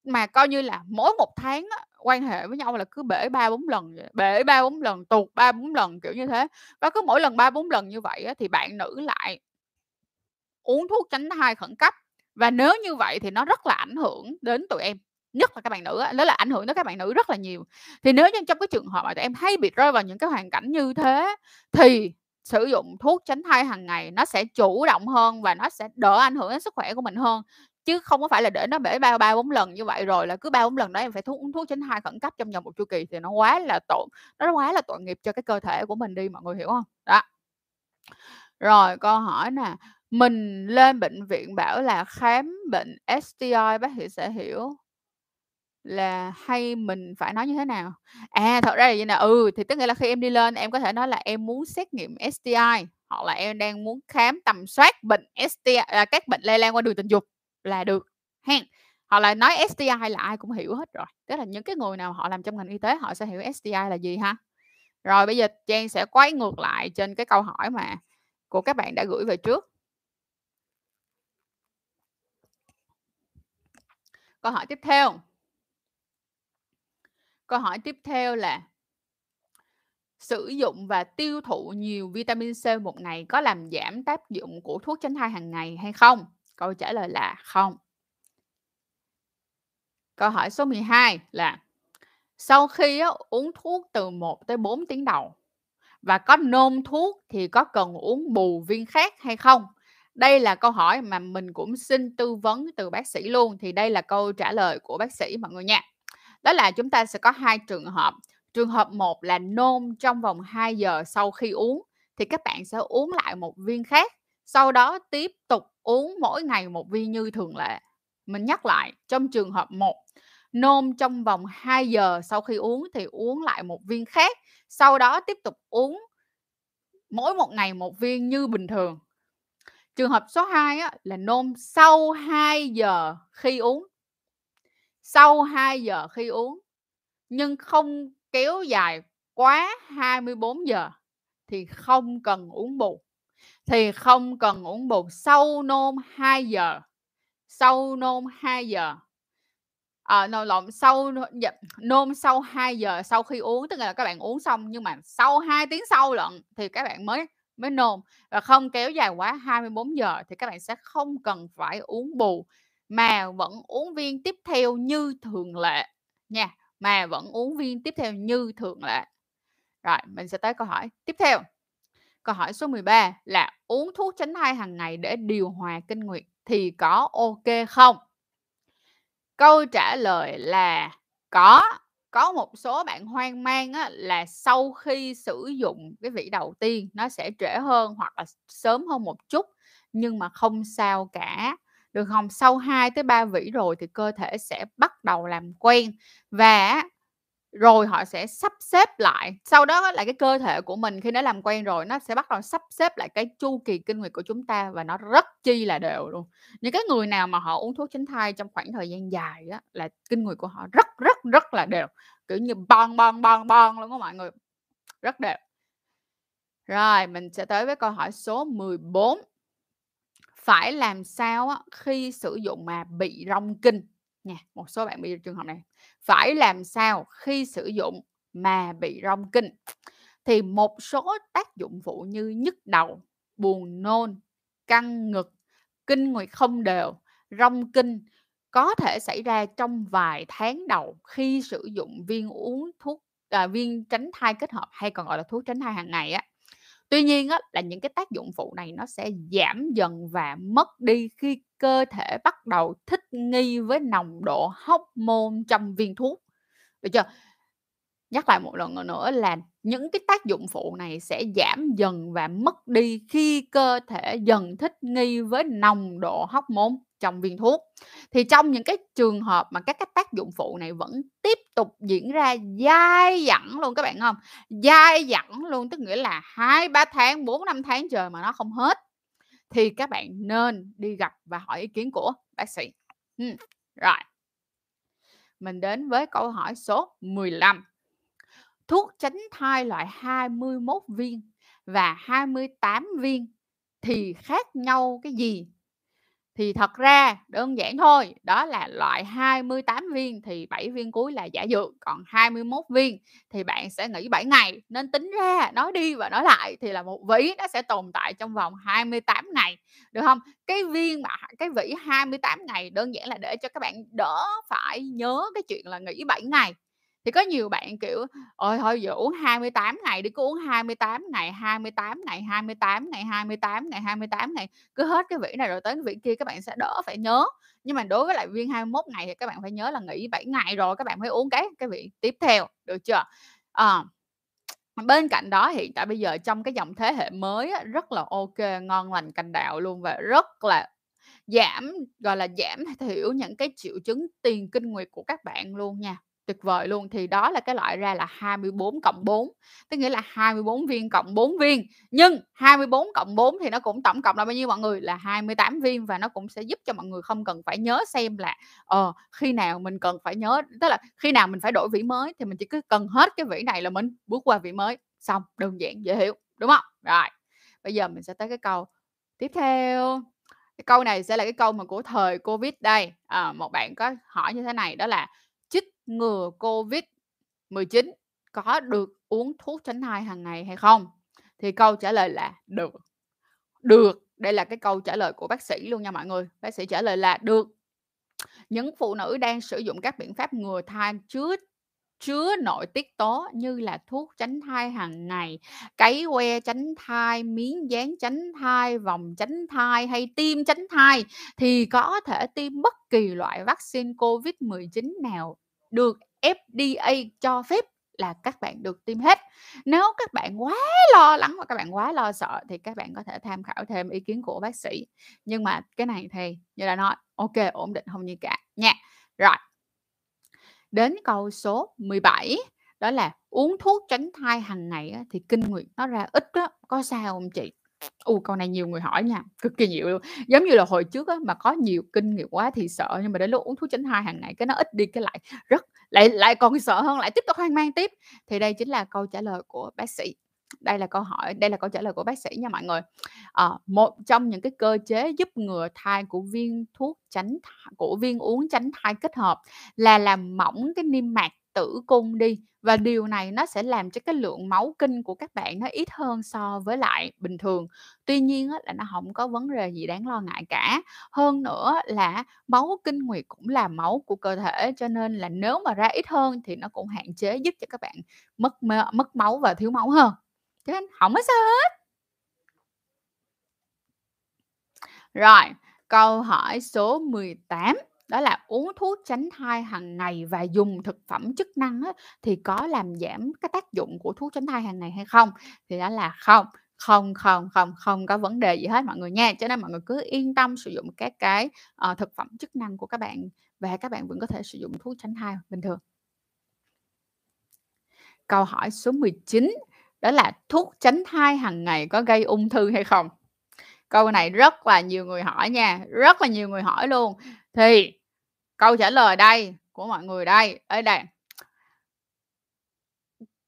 mà coi như là mỗi một tháng á, quan hệ với nhau là cứ bể 3-4 lần, bể 3-4 lần, tuột 3-4 lần kiểu như thế. Và cứ mỗi lần 3-4 lần như vậy á, thì bạn nữ lại uống thuốc tránh thai khẩn cấp, và nếu như vậy thì nó rất là ảnh hưởng đến tụi em, nhất là các bạn nữ, đó là ảnh hưởng tới các bạn nữ rất là nhiều. Thì nếu như trong cái trường hợp mà tụi em hay bị rơi vào những cái hoàn cảnh như thế thì sử dụng thuốc tránh thai hàng ngày nó sẽ chủ động hơn và nó sẽ đỡ ảnh hưởng đến sức khỏe của mình hơn, chứ không có phải là để nó bể 3-4 lần như vậy rồi là cứ 3-4 lần đó em phải uống thuốc tránh thai khẩn cấp trong vòng một chu kỳ, thì nó quá là tội, nó quá là tội nghiệp cho cái cơ thể của mình đi, mọi người hiểu không? Đó. Rồi câu hỏi nè, mình lên bệnh viện bảo là khám bệnh STI bác sĩ sẽ hiểu là hay mình phải nói như thế nào? À, thật ra là vậy nè, thì tức nghĩa là khi em đi lên em có thể nói là em muốn xét nghiệm STI, hoặc là em đang muốn khám tầm soát bệnh STI, các bệnh lây lan qua đường tình dục là được hen. Hoặc là nói STI là ai cũng hiểu hết rồi, tức là những cái người nào họ làm trong ngành y tế họ sẽ hiểu STI là gì ha. Rồi bây giờ Trang sẽ quay ngược lại trên cái câu hỏi mà của các bạn đã gửi về trước. Câu hỏi tiếp theo. Câu hỏi tiếp theo là sử dụng và tiêu thụ nhiều vitamin C một ngày có làm giảm tác dụng của thuốc tránh thai hàng ngày hay không? Câu trả lời là không. Câu hỏi số 12 là sau khi uống thuốc từ 1 tới 4 tiếng đầu và có nôn thuốc thì có cần uống bù viên khác hay không? Đây là câu hỏi mà mình cũng xin tư vấn từ bác sĩ luôn. Thì đây là câu trả lời của bác sĩ mọi người nha. Đó là chúng ta sẽ có hai trường hợp. Trường hợp 1 là nôn trong vòng 2 giờ sau khi uống, thì các bạn sẽ uống lại một viên khác, sau đó tiếp tục uống mỗi ngày một viên như thường lệ. Mình nhắc lại, trong trường hợp 1, nôn trong vòng 2 giờ sau khi uống thì uống lại một viên khác, sau đó tiếp tục uống mỗi một ngày một viên như bình thường. Trường hợp số 2 là nôn sau 2 giờ khi uống. Sau 2 giờ khi uống nhưng không kéo dài quá 24 giờ. thì không cần uống bù. Sau nôn 2 giờ. Nôn sau 2 giờ sau khi uống, tức là các bạn uống xong nhưng mà sau 2 tiếng sau lận thì các bạn mới nôn, và không kéo dài quá 24 giờ thì các bạn sẽ không cần phải uống bù mà vẫn uống viên tiếp theo như thường lệ nha, mà vẫn uống viên tiếp theo như thường lệ. Rồi, mình sẽ tới câu hỏi tiếp theo. Câu hỏi số 13 là uống thuốc tránh thai hàng ngày để điều hòa kinh nguyệt thì có ok không? Câu trả lời là có. Có một số bạn hoang mang á, là sau khi sử dụng cái vị đầu tiên nó sẽ trễ hơn hoặc là sớm hơn một chút, nhưng mà không sao cả. Được không? Sau 2 tới 3 vĩ rồi thì cơ thể sẽ bắt đầu làm quen và rồi họ sẽ sắp xếp lại. Sau đó là cái cơ thể của mình khi nó làm quen rồi nó sẽ bắt đầu sắp xếp lại cái chu kỳ kinh nguyệt của chúng ta và nó rất chi là đều luôn. Những cái người nào mà họ uống thuốc tránh thai trong khoảng thời gian dài á, là kinh nguyệt của họ rất là đều. Kiểu như bon luôn đó mọi người. Rất đều. Rồi, mình sẽ tới với câu hỏi số 14. Phải làm sao khi sử dụng mà bị rong kinh? Nha, một số bạn bị trường hợp này. Phải làm sao khi sử dụng mà bị rong kinh? Thì một số tác dụng phụ như nhức đầu, buồn nôn, căng ngực, kinh nguyệt không đều, rong kinh có thể xảy ra trong vài tháng đầu khi sử dụng viên tránh thai kết hợp hay còn gọi là thuốc tránh thai hàng ngày á. Tuy nhiên là những cái tác dụng phụ này nó sẽ giảm dần và mất đi khi cơ thể bắt đầu thích nghi với nồng độ hormone trong viên thuốc. Được chưa? Nhắc lại một lần nữa là những cái tác dụng phụ này sẽ giảm dần và mất đi khi cơ thể dần thích nghi với nồng độ hormone trong viên thuốc. Thì trong những cái trường hợp mà các tác dụng phụ này vẫn tiếp tục diễn ra dai dẳng luôn các bạn không? Dai dẳng luôn, tức nghĩa là 2, 3 tháng, 4, 5 tháng trời mà nó không hết thì các bạn nên đi gặp và hỏi ý kiến của bác sĩ. Rồi. Mình đến với câu hỏi số 15. Thuốc tránh thai loại 21 viên và 28 viên thì khác nhau cái gì? Thì thật ra đơn giản thôi, đó là loại 28 viên thì 7 viên cuối là giả dược, còn 21 viên thì bạn sẽ nghỉ 7 ngày. Nên tính ra nói đi và nói lại thì là một vỉ nó sẽ tồn tại trong vòng 28 ngày, được không? Cái vỉ 28 ngày đơn giản là để cho các bạn đỡ phải nhớ cái chuyện là nghỉ 7 ngày. Thì có nhiều bạn kiểu ôi thôi giờ uống 28 ngày đi, cứ uống 28 ngày, cứ hết cái vỉ này rồi tới vỉ kia các bạn sẽ đỡ phải nhớ. Nhưng mà đối với lại viên 21 ngày thì các bạn phải nhớ là nghỉ 7 ngày rồi các bạn mới uống cái vỉ tiếp theo, được chưa? Bên cạnh đó hiện tại bây giờ trong cái dòng thế hệ mới rất là ok, ngon lành cành đạo luôn và rất là giảm thiểu những cái triệu chứng tiền kinh nguyệt của các bạn luôn nha. Tuyệt vời luôn. Thì đó là cái loại ra là 24 cộng 4, tức nghĩa là 24 viên cộng 4 viên, nhưng 24 cộng 4 thì nó cũng tổng cộng là bao nhiêu mọi người, là 28 viên, và nó cũng sẽ giúp cho mọi người không cần phải nhớ xem là khi nào mình cần phải nhớ, tức là khi nào mình phải đổi vỉ mới thì mình chỉ cứ cần hết cái vỉ này là mình bước qua vỉ mới xong, đơn giản dễ hiểu, đúng không? Rồi bây giờ mình sẽ tới cái câu tiếp theo. Cái câu này sẽ là cái câu mà của thời Covid đây. Một bạn có hỏi như thế này, đó là chích ngừa COVID-19 có được uống thuốc tránh thai hàng ngày hay không? Thì câu trả lời là được. Được. Đây là cái câu trả lời của bác sĩ luôn nha mọi người. Bác sĩ trả lời là được. Những phụ nữ đang sử dụng các biện pháp ngừa thai chứa nội tiết tố như là thuốc tránh thai hàng ngày, cấy que tránh thai, miếng dán tránh thai, vòng tránh thai hay tiêm tránh thai thì có thể tiêm bất kỳ loại vaccine COVID-19 nào được FDA cho phép là các bạn được tiêm hết. Nếu các bạn quá lo lắng và các bạn quá lo sợ thì các bạn có thể tham khảo thêm ý kiến của bác sĩ. Nhưng mà cái này thì như đã nói, ok, ổn định không như cả nha. Rồi. Đến câu số 17, đó là uống thuốc tránh thai hàng ngày thì kinh nguyệt nó ra ít đó, có sao không chị? Câu này nhiều người hỏi nha, cực kỳ nhiều luôn. Giống như là hồi trước mà có nhiều kinh nghiệm quá thì sợ, nhưng mà đến lúc uống thuốc tránh thai hàng ngày cái nó ít đi, cái lại rất lại còn sợ hơn, lại tiếp tục hoang mang tiếp. Thì đây chính là câu trả lời của bác sĩ. Đây là câu hỏi, đây là câu trả lời của bác sĩ nha mọi người. Một trong những cái cơ chế giúp ngừa thai của viên uống tránh thai kết hợp là làm mỏng cái niêm mạc tử cung đi, và điều này nó sẽ làm cho cái lượng máu kinh của các bạn nó ít hơn so với lại bình thường. Tuy nhiên là nó không có vấn đề gì đáng lo ngại cả. Hơn nữa là máu kinh nguyệt cũng là máu của cơ thể, cho nên là nếu mà ra ít hơn thì nó cũng hạn chế giúp cho các bạn mất máu và thiếu máu hơn. Cho nên không có sao hết. Rồi, câu hỏi số 18. Đó là uống thuốc tránh thai hàng ngày và dùng thực phẩm chức năng thì có làm giảm cái tác dụng của thuốc tránh thai hàng ngày hay không? Thì đó là không có vấn đề gì hết mọi người nha. Cho nên mọi người cứ yên tâm sử dụng các cái thực phẩm chức năng của các bạn, và các bạn vẫn có thể sử dụng thuốc tránh thai bình thường. Câu hỏi số 19. Đó là thuốc tránh thai hàng ngày có gây ung thư hay không? Câu này rất là nhiều người hỏi nha. Rất là nhiều người hỏi luôn. Thì câu trả lời đây của mọi người đây, ở đây.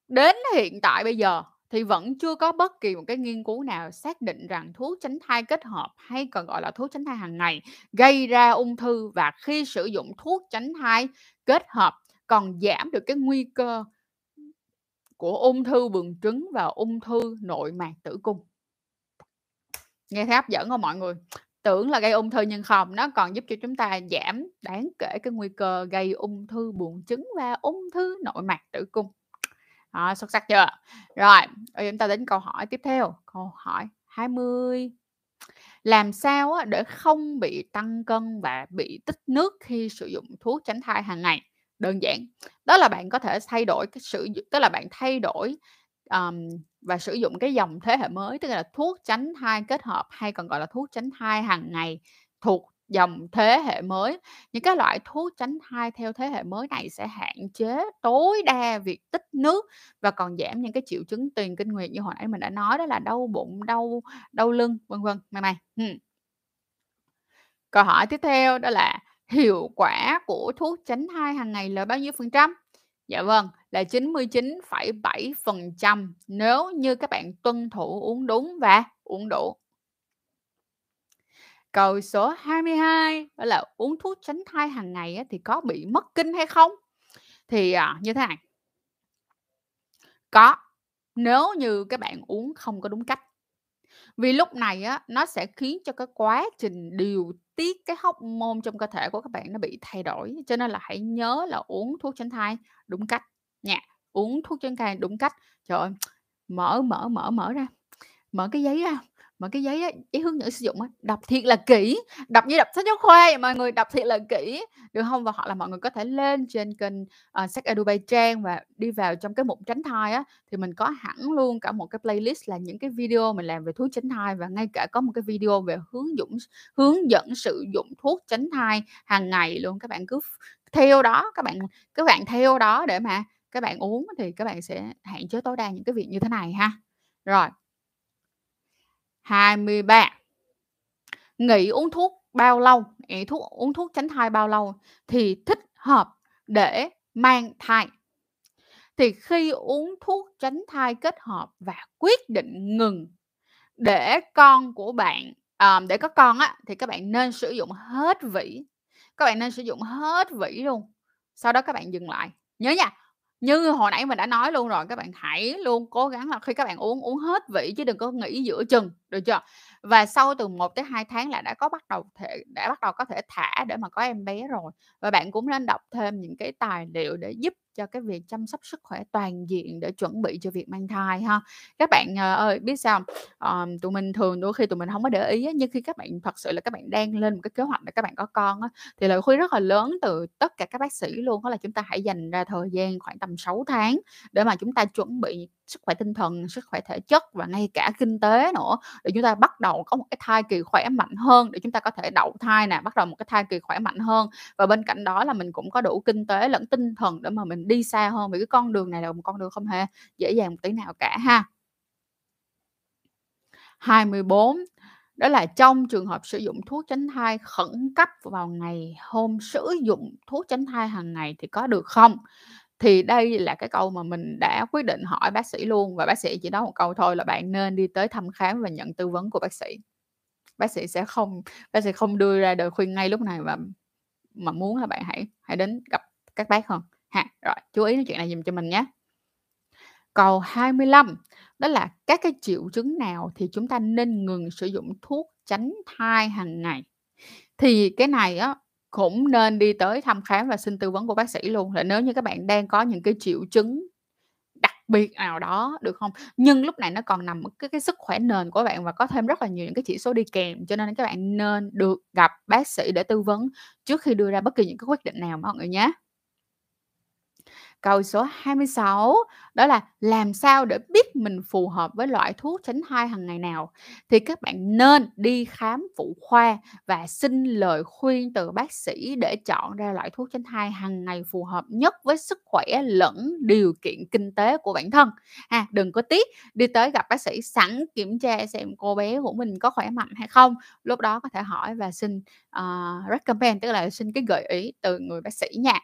Đến hiện tại bây giờ thì vẫn chưa có bất kỳ một cái nghiên cứu nào xác định rằng thuốc tránh thai kết hợp hay còn gọi là thuốc tránh thai hàng ngày gây ra ung thư, và khi sử dụng thuốc tránh thai kết hợp còn giảm được cái nguy cơ của ung thư buồng trứng và ung thư nội mạc tử cung. Nghe thấy hấp dẫn không mọi người? Tưởng là gây ung thư nhưng không, nó còn giúp cho chúng ta giảm đáng kể cái nguy cơ gây ung thư buồng trứng và ung thư nội mạc tử cung. Đó, xuất sắc chưa? Rồi, chúng ta đến câu hỏi tiếp theo. Câu hỏi 20. Làm sao để không bị tăng cân và bị tích nước khi sử dụng thuốc tránh thai hàng ngày? Đơn giản, đó là bạn có thể thay đổi và sử dụng cái dòng thế hệ mới, tức là thuốc tránh thai kết hợp hay còn gọi là thuốc tránh thai hàng ngày thuộc dòng thế hệ mới. Những cái loại thuốc tránh thai theo thế hệ mới này sẽ hạn chế tối đa việc tích nước và còn giảm những cái triệu chứng tiền kinh nguyệt như hồi nãy mình đã nói, đó là đau bụng, đau lưng, vân vân. Câu hỏi tiếp theo đó là hiệu quả của thuốc tránh thai hàng ngày là bao nhiêu phần trăm? Dạ vâng, là 99,7% nếu như các bạn tuân thủ uống đúng và uống đủ. Câu số 22 đó là uống thuốc tránh thai hàng ngày thì có bị mất kinh hay không? Thì như thế này. Có, nếu như các bạn uống không có đúng cách. Vì lúc này nó sẽ khiến cho cái quá trình điều tiết cái hormone trong cơ thể của các bạn nó bị thay đổi. Cho nên là hãy nhớ là uống thuốc tránh thai đúng cách nha. Uống thuốc tránh thai đúng cách. Trời ơi, mở ra. Mở cái giấy ra. Mở cái giấy á, giấy hướng dẫn sử dụng á, đọc thiệt là kỹ, đọc như đọc sách giáo khoa, mọi người đọc thiệt là kỹ, được không? Và hoặc là mọi người có thể lên trên kênh Sách Edu Bay Trang và đi vào trong cái mục tránh thai á, thì mình có hẳn luôn cả một cái playlist là những cái video mình làm về thuốc tránh thai, và ngay cả có một cái video về hướng dẫn sử dụng thuốc tránh thai hàng ngày luôn. Các bạn cứ theo đó, các bạn theo đó để mà các bạn uống thì các bạn sẽ hạn chế tối đa những cái việc như thế này ha. Rồi, 23. Nghỉ uống thuốc bao lâu? Uống thuốc tránh thai bao lâu thì thích hợp để mang thai? Thì khi uống thuốc tránh thai kết hợp và quyết định ngừng để con của bạn để có con á, thì các bạn nên sử dụng hết vỉ. Các bạn nên sử dụng hết vỉ luôn. Sau đó các bạn dừng lại. Nhớ nha. Như hồi nãy mình đã nói luôn rồi, các bạn hãy luôn cố gắng là khi các bạn uống hết vỉ chứ đừng có nghỉ giữa chừng, được chưa? Và sau từ 1 tới 2 tháng là đã bắt đầu có thể thả để mà có em bé rồi. Và bạn cũng nên đọc thêm những cái tài liệu để giúp cho cái việc chăm sóc sức khỏe toàn diện để chuẩn bị cho việc mang thai ha. Các bạn ơi, biết sao tụi mình thường đôi khi tụi mình không có để ý á, nhưng khi các bạn thật sự là các bạn đang lên một cái kế hoạch để các bạn có con á, thì lời khuyên rất là lớn từ tất cả các bác sĩ luôn, đó là chúng ta hãy dành ra thời gian khoảng tầm 6 tháng để mà chúng ta chuẩn bị sức khỏe tinh thần, sức khỏe thể chất và ngay cả kinh tế nữa, để chúng ta bắt đầu có một cái thai kỳ khỏe mạnh hơn, để chúng ta có thể đậu thai nè, bắt đầu một cái thai kỳ khỏe mạnh hơn, và bên cạnh đó là mình cũng có đủ kinh tế lẫn tinh thần để mà mình đi xa hơn, vì cái con đường này là một con đường không hề dễ dàng một tí nào cả ha. 24. Đó là trong trường hợp sử dụng thuốc tránh thai khẩn cấp vào ngày hôm sử dụng thuốc tránh thai hàng ngày thì có được không? Thì đây là cái câu mà mình đã quyết định hỏi bác sĩ luôn, và bác sĩ chỉ nói một câu thôi là bạn nên đi tới thăm khám và nhận tư vấn của bác sĩ. Bác sĩ không đưa ra lời khuyên ngay lúc này, và mà muốn là bạn hãy đến gặp các bác hơn ha. Rồi, chú ý nói chuyện này dùm cho mình nhé. Câu 25 đó là các cái triệu chứng nào thì chúng ta nên ngừng sử dụng thuốc tránh thai hàng ngày. Thì cái này á cũng nên đi tới thăm khám và xin tư vấn của bác sĩ luôn, là nếu như các bạn đang có những cái triệu chứng đặc biệt nào đó, được không? Nhưng lúc này nó còn nằm ở cái sức khỏe nền của bạn, và có thêm rất là nhiều những cái chỉ số đi kèm, cho nên các bạn nên được gặp bác sĩ để tư vấn trước khi đưa ra bất kỳ những cái quyết định nào mọi người nhé. Câu số 26 đó là làm sao để biết mình phù hợp với loại thuốc tránh thai hàng ngày nào. Thì các bạn nên đi khám phụ khoa và xin lời khuyên từ bác sĩ để chọn ra loại thuốc tránh thai hàng ngày phù hợp nhất với sức khỏe lẫn điều kiện kinh tế của bản thân. Đừng có tiếc, đi tới gặp bác sĩ sẵn kiểm tra xem cô bé của mình có khỏe mạnh hay không. Lúc đó có thể hỏi và xin recommend, tức là xin cái gợi ý từ người bác sĩ nha.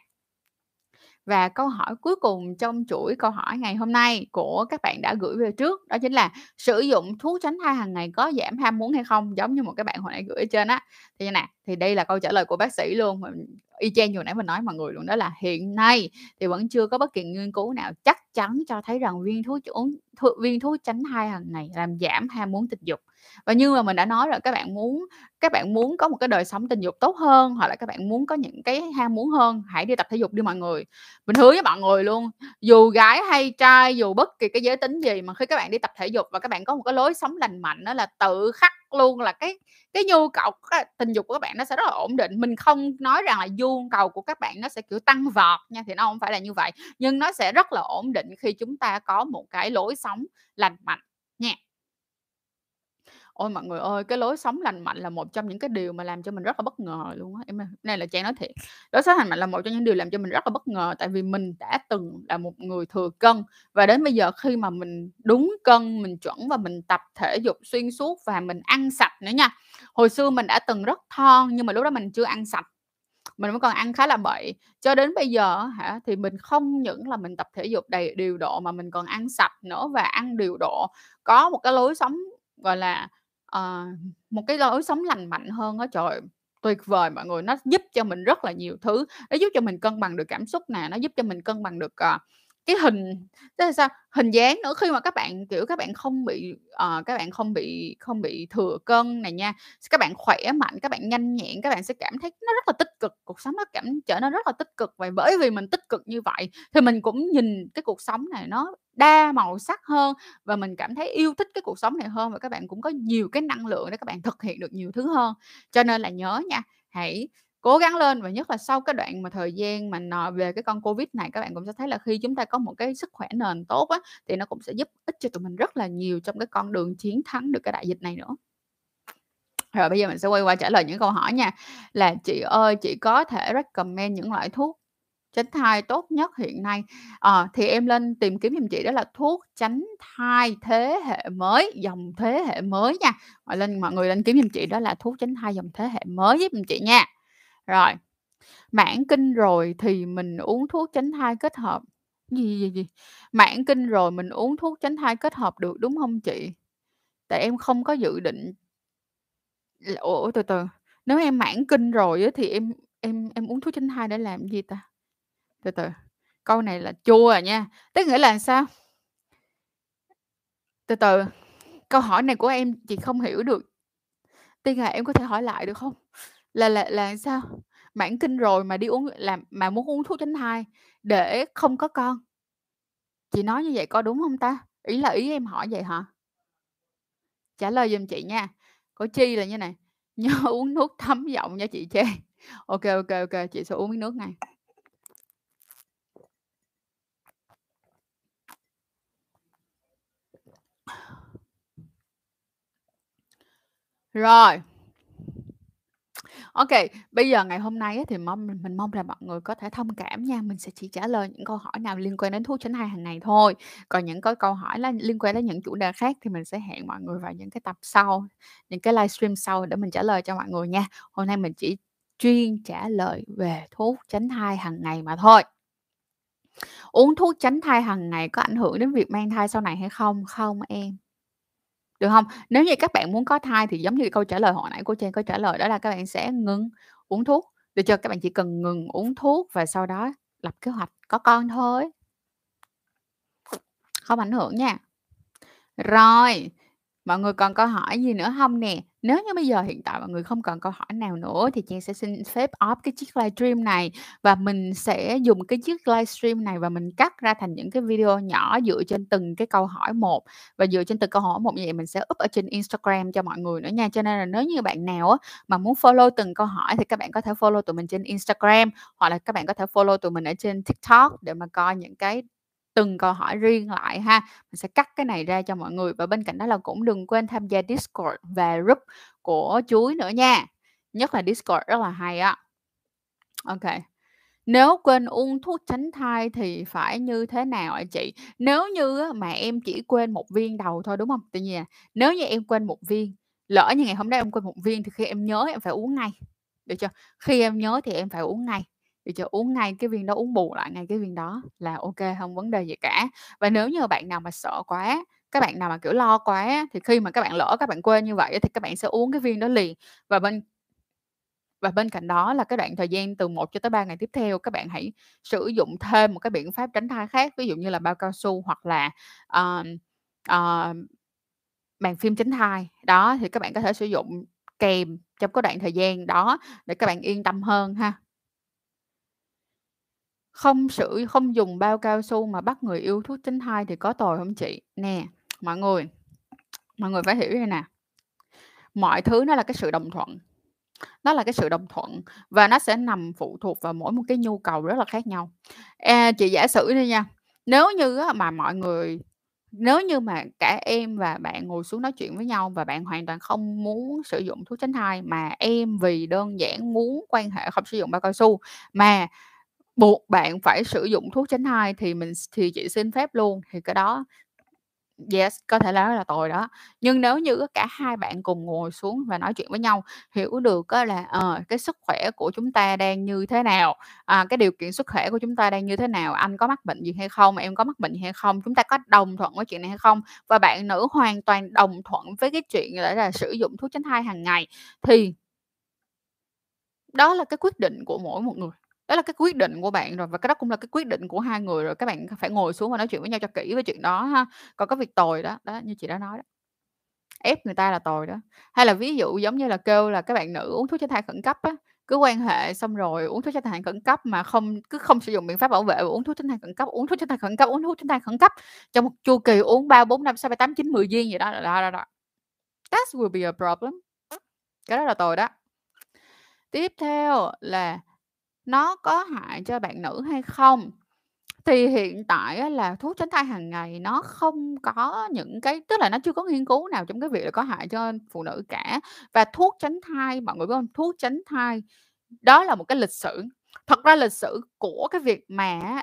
Và câu hỏi cuối cùng trong chuỗi câu hỏi ngày hôm nay của các bạn đã gửi về trước, đó chính là sử dụng thuốc tránh thai hàng ngày có giảm ham muốn hay không, giống như một cái bạn hồi nãy gửi ở trên á. Thì đây là câu trả lời của bác sĩ luôn, y chang như hồi nãy mình nói mọi người luôn, đó là hiện nay thì vẫn chưa có bất kỳ nghiên cứu nào chắc chắn cho thấy rằng viên thuốc tránh thai hàng ngày làm giảm ham muốn tình dục. Và như mà mình đã nói rồi, các bạn muốn có một cái đời sống tình dục tốt hơn, hoặc là các bạn muốn có những cái ham muốn hơn, hãy đi tập thể dục đi mọi người. Mình hứa với mọi người luôn, dù gái hay trai, dù bất kỳ cái giới tính gì, mà khi các bạn đi tập thể dục và các bạn có một cái lối sống lành mạnh, đó là tự khắc luôn là cái nhu cầu tình dục của các bạn nó sẽ rất là ổn định. Mình không nói rằng là nhu cầu của các bạn nó sẽ kiểu tăng vọt nha, thì nó không phải là như vậy, nhưng nó sẽ rất là ổn định khi chúng ta có một cái lối sống lành mạnh nha. Ôi mọi người ơi, cái lối sống lành mạnh là một trong những cái điều mà làm cho mình rất là bất ngờ luôn á. Này là Trang nói thiệt, lối sống lành mạnh là một trong những điều làm cho mình rất là bất ngờ, tại vì mình đã từng là một người thừa cân, và đến bây giờ khi mà mình đúng cân, mình chuẩn và mình tập thể dục xuyên suốt và mình ăn sạch nữa nha. Hồi xưa mình đã từng rất thon, nhưng mà lúc đó mình chưa ăn sạch, mình vẫn còn ăn khá là bậy. Cho đến bây giờ thì mình không những là mình tập thể dục đầy điều độ mà mình còn ăn sạch nữa và ăn điều độ, có một cái lối sống gọi là một cái lối sống lành mạnh hơn đó. Trời, tuyệt vời mọi người, nó giúp cho mình rất là nhiều thứ, nó giúp cho mình cân bằng được cảm xúc nè, nó giúp cho mình cân bằng được cái hình dáng nữa. Khi mà các bạn không bị thừa cân này nha, các bạn khỏe mạnh, các bạn nhanh nhẹn, các bạn sẽ cảm thấy nó rất là tích cực, cuộc sống nó trở nên rất là tích cực. Vậy bởi vì mình tích cực như vậy thì mình cũng nhìn cái cuộc sống này nó đa màu sắc hơn, và mình cảm thấy yêu thích cái cuộc sống này hơn, và các bạn cũng có nhiều cái năng lượng để các bạn thực hiện được nhiều thứ hơn. Cho nên là nhớ nha, hãy cố gắng lên, và nhất là sau cái đoạn mà thời gian mà nói về cái con Covid này, các bạn cũng sẽ thấy là khi chúng ta có một cái sức khỏe nền tốt á, thì nó cũng sẽ giúp ích cho tụi mình rất là nhiều trong cái con đường chiến thắng được cái đại dịch này nữa. Rồi bây giờ mình sẽ quay qua trả lời những câu hỏi nha. Là chị ơi, chị có thể recommend những loại thuốc tránh thai tốt nhất hiện nay? Thì em lên tìm kiếm giùm chị, đó là thuốc tránh thai thế hệ mới, dòng thế hệ mới nha. Mọi người lên kiếm giùm chị, đó là thuốc tránh thai dòng thế hệ mới giúp chị nha. Rồi, mãn kinh rồi thì mình uống thuốc tránh thai kết hợp mãn kinh rồi mình uống thuốc tránh thai kết hợp được đúng không chị? Tại em không có dự định. Ủa từ nếu em mãn kinh rồi thì em uống thuốc tránh thai để làm gì ta? Từ câu này là chua à nha, tức nghĩa là sao? Từ câu hỏi này của em chị không hiểu được. Tiên Hà, em có thể hỏi lại được không? Là sao? Mãn kinh rồi mà đi uống mà muốn uống thuốc tránh thai để không có con. Chị nói như vậy có đúng không ta? Ý em hỏi vậy hả? Trả lời giùm chị nha. Có Chi là như này, nhớ uống nước thấm giọng nha chị Trang. Ok, chị sẽ uống miếng nước này. Rồi. Ok, bây giờ ngày hôm nay thì mình mong là mọi người có thể thông cảm nha. Mình sẽ chỉ trả lời những câu hỏi nào liên quan đến thuốc tránh thai hàng ngày thôi. Còn những cái câu hỏi là liên quan đến những chủ đề khác thì mình sẽ hẹn mọi người vào những cái tập sau, những cái livestream sau để mình trả lời cho mọi người nha. Hôm nay mình chỉ chuyên trả lời về thuốc tránh thai hàng ngày mà thôi. Uống thuốc tránh thai hàng ngày có ảnh hưởng đến việc mang thai sau này hay không? Không em. Được không? Nếu như các bạn muốn có thai thì giống như câu trả lời hồi nãy của Trang có trả lời, đó là các bạn sẽ ngừng uống thuốc. Được chưa? Các bạn chỉ cần ngừng uống thuốc và sau đó lập kế hoạch có con thôi. Không ảnh hưởng nha. Rồi, mọi người còn câu hỏi gì nữa không nè? Nếu như bây giờ hiện tại mọi người không còn câu hỏi nào nữa thì Trang sẽ xin phép off cái chiếc livestream này, và mình sẽ dùng cái chiếc livestream này và mình cắt ra thành những cái video nhỏ dựa trên từng cái câu hỏi một, và dựa trên từng câu hỏi một như vậy mình sẽ up ở trên Instagram cho mọi người nữa nha. Cho nên là nếu như bạn nào mà muốn follow từng câu hỏi thì các bạn có thể follow tụi mình trên Instagram, hoặc là các bạn có thể follow tụi mình ở trên TikTok để mà coi những cái từng câu hỏi riêng lại ha. Mình sẽ cắt cái này ra cho mọi người. Và bên cạnh đó là cũng đừng quên tham gia Discord và group của Chuối nữa nha. Nhất là Discord rất là hay á. Ok. Nếu quên uống thuốc tránh thai thì phải như thế nào ạ chị? Nếu như mà em chỉ quên một viên đầu thôi đúng không? Tự nhiên nếu như em quên một viên, lỡ như ngày hôm nay em quên một viên thì khi em nhớ em phải uống ngay. Được chưa? Khi em nhớ thì em phải uống ngay. Để cho uống ngay cái viên đó, uống bù lại ngay cái viên đó là ok, không vấn đề gì cả. Và nếu như bạn nào mà sợ quá, các bạn nào mà kiểu lo quá thì khi mà các bạn lỡ các bạn quên như vậy thì các bạn sẽ uống cái viên đó liền. Và bên cạnh đó là cái đoạn thời gian từ 1 cho tới 3 ngày tiếp theo các bạn hãy sử dụng thêm một cái biện pháp tránh thai khác, ví dụ như là bao cao su hoặc là bàn phím tránh thai. Đó thì các bạn có thể sử dụng kèm trong cái đoạn thời gian đó để các bạn yên tâm hơn ha. Không dùng bao cao su mà bắt người yêu thuốc tránh thai thì có tội không chị? Nè, mọi người phải hiểu đây nè. Mọi thứ nó là cái sự đồng thuận. Nó là cái sự đồng thuận và nó sẽ nằm phụ thuộc vào mỗi một cái nhu cầu rất là khác nhau. Chị giả sử đi nha. Nếu như mà cả em và bạn ngồi xuống nói chuyện với nhau và bạn hoàn toàn không muốn sử dụng thuốc tránh thai, mà em vì đơn giản muốn quan hệ không sử dụng bao cao su mà buộc bạn phải sử dụng thuốc tránh thai thì chị xin phép luôn, thì cái đó yes, có thể là tội đó. Nhưng nếu như cả hai bạn cùng ngồi xuống và nói chuyện với nhau, hiểu được là cái sức khỏe của chúng ta đang như thế nào, cái điều kiện sức khỏe của chúng ta đang như thế nào, anh có mắc bệnh gì hay không, em có mắc bệnh gì hay không, chúng ta có đồng thuận với chuyện này hay không, và bạn nữ hoàn toàn đồng thuận với cái chuyện là sử dụng thuốc tránh thai hàng ngày, thì đó là cái quyết định của mỗi một người. Đó là cái quyết định của bạn rồi, và cái đó cũng là cái quyết định của hai người rồi. Các bạn phải ngồi xuống và nói chuyện với nhau cho kỹ với chuyện đó ha. Còn có việc tồi đó như chị đã nói đó, ép người ta là tồi đó. Hay là ví dụ giống như là kêu là các bạn nữ uống thuốc tránh thai khẩn cấp á, cứ quan hệ xong rồi uống thuốc tránh thai khẩn cấp mà không sử dụng biện pháp bảo vệ, và uống thuốc tránh thai khẩn cấp trong một chu kỳ uống 3, 4, 5, 6, 7, 8, 9, 10 viên gì đó. That will be a problem. Cái đó là tồi đó. Tiếp theo là nó có hại cho bạn nữ hay không? Thì hiện tại là thuốc tránh thai hàng ngày nó không có những cái, tức là nó chưa có nghiên cứu nào trong cái việc là có hại cho phụ nữ cả. Và thuốc tránh thai, mọi người biết không? Thuốc tránh thai đó là một cái lịch sử. Thật ra lịch sử của cái việc mà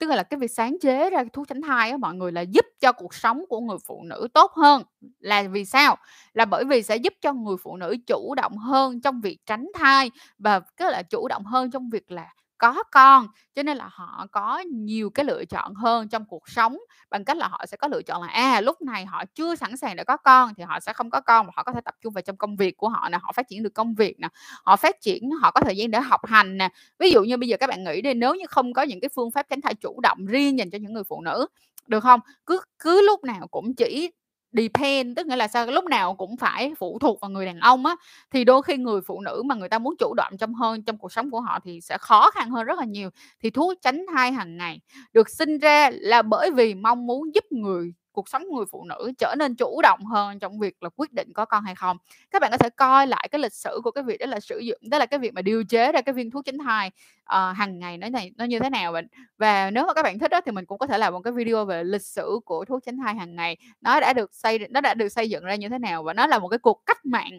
tức là cái việc sáng chế ra thuốc tránh thai á, mọi người, là giúp cho cuộc sống của người phụ nữ tốt hơn. Là vì sao? Là bởi vì sẽ giúp cho người phụ nữ chủ động hơn trong việc tránh thai, và tức là chủ động hơn trong việc là có con, cho nên là họ có nhiều cái lựa chọn hơn trong cuộc sống, bằng cách là họ sẽ có lựa chọn là lúc này họ chưa sẵn sàng để có con thì họ sẽ không có con, mà họ có thể tập trung vào trong công việc của họ nè, họ phát triển được công việc nè, họ phát triển, họ có thời gian để học hành nè. Ví dụ như bây giờ các bạn nghĩ đi, nếu như không có những cái phương pháp tránh thai chủ động riêng dành cho những người phụ nữ, được không? Cứ lúc nào cũng chỉ depend, tức nghĩa là sao, lúc nào cũng phải phụ thuộc vào người đàn ông á, thì đôi khi người phụ nữ mà người ta muốn chủ động trong cuộc sống của họ thì sẽ khó khăn hơn rất là nhiều. Thì thuốc tránh thai hàng ngày được sinh ra là bởi vì mong muốn giúp cuộc sống người phụ nữ trở nên chủ động hơn trong việc là quyết định có con hay không. Các bạn có thể coi lại cái lịch sử của cái việc đó là sử dụng, đó là cái việc mà điều chế ra cái viên thuốc tránh thai hàng ngày nó như thế nào. Và nếu mà các bạn thích đó, thì mình cũng có thể làm một cái video về lịch sử của thuốc tránh thai hàng ngày, nó đã được xây dựng ra như thế nào, và nó là một cái cuộc cách mạng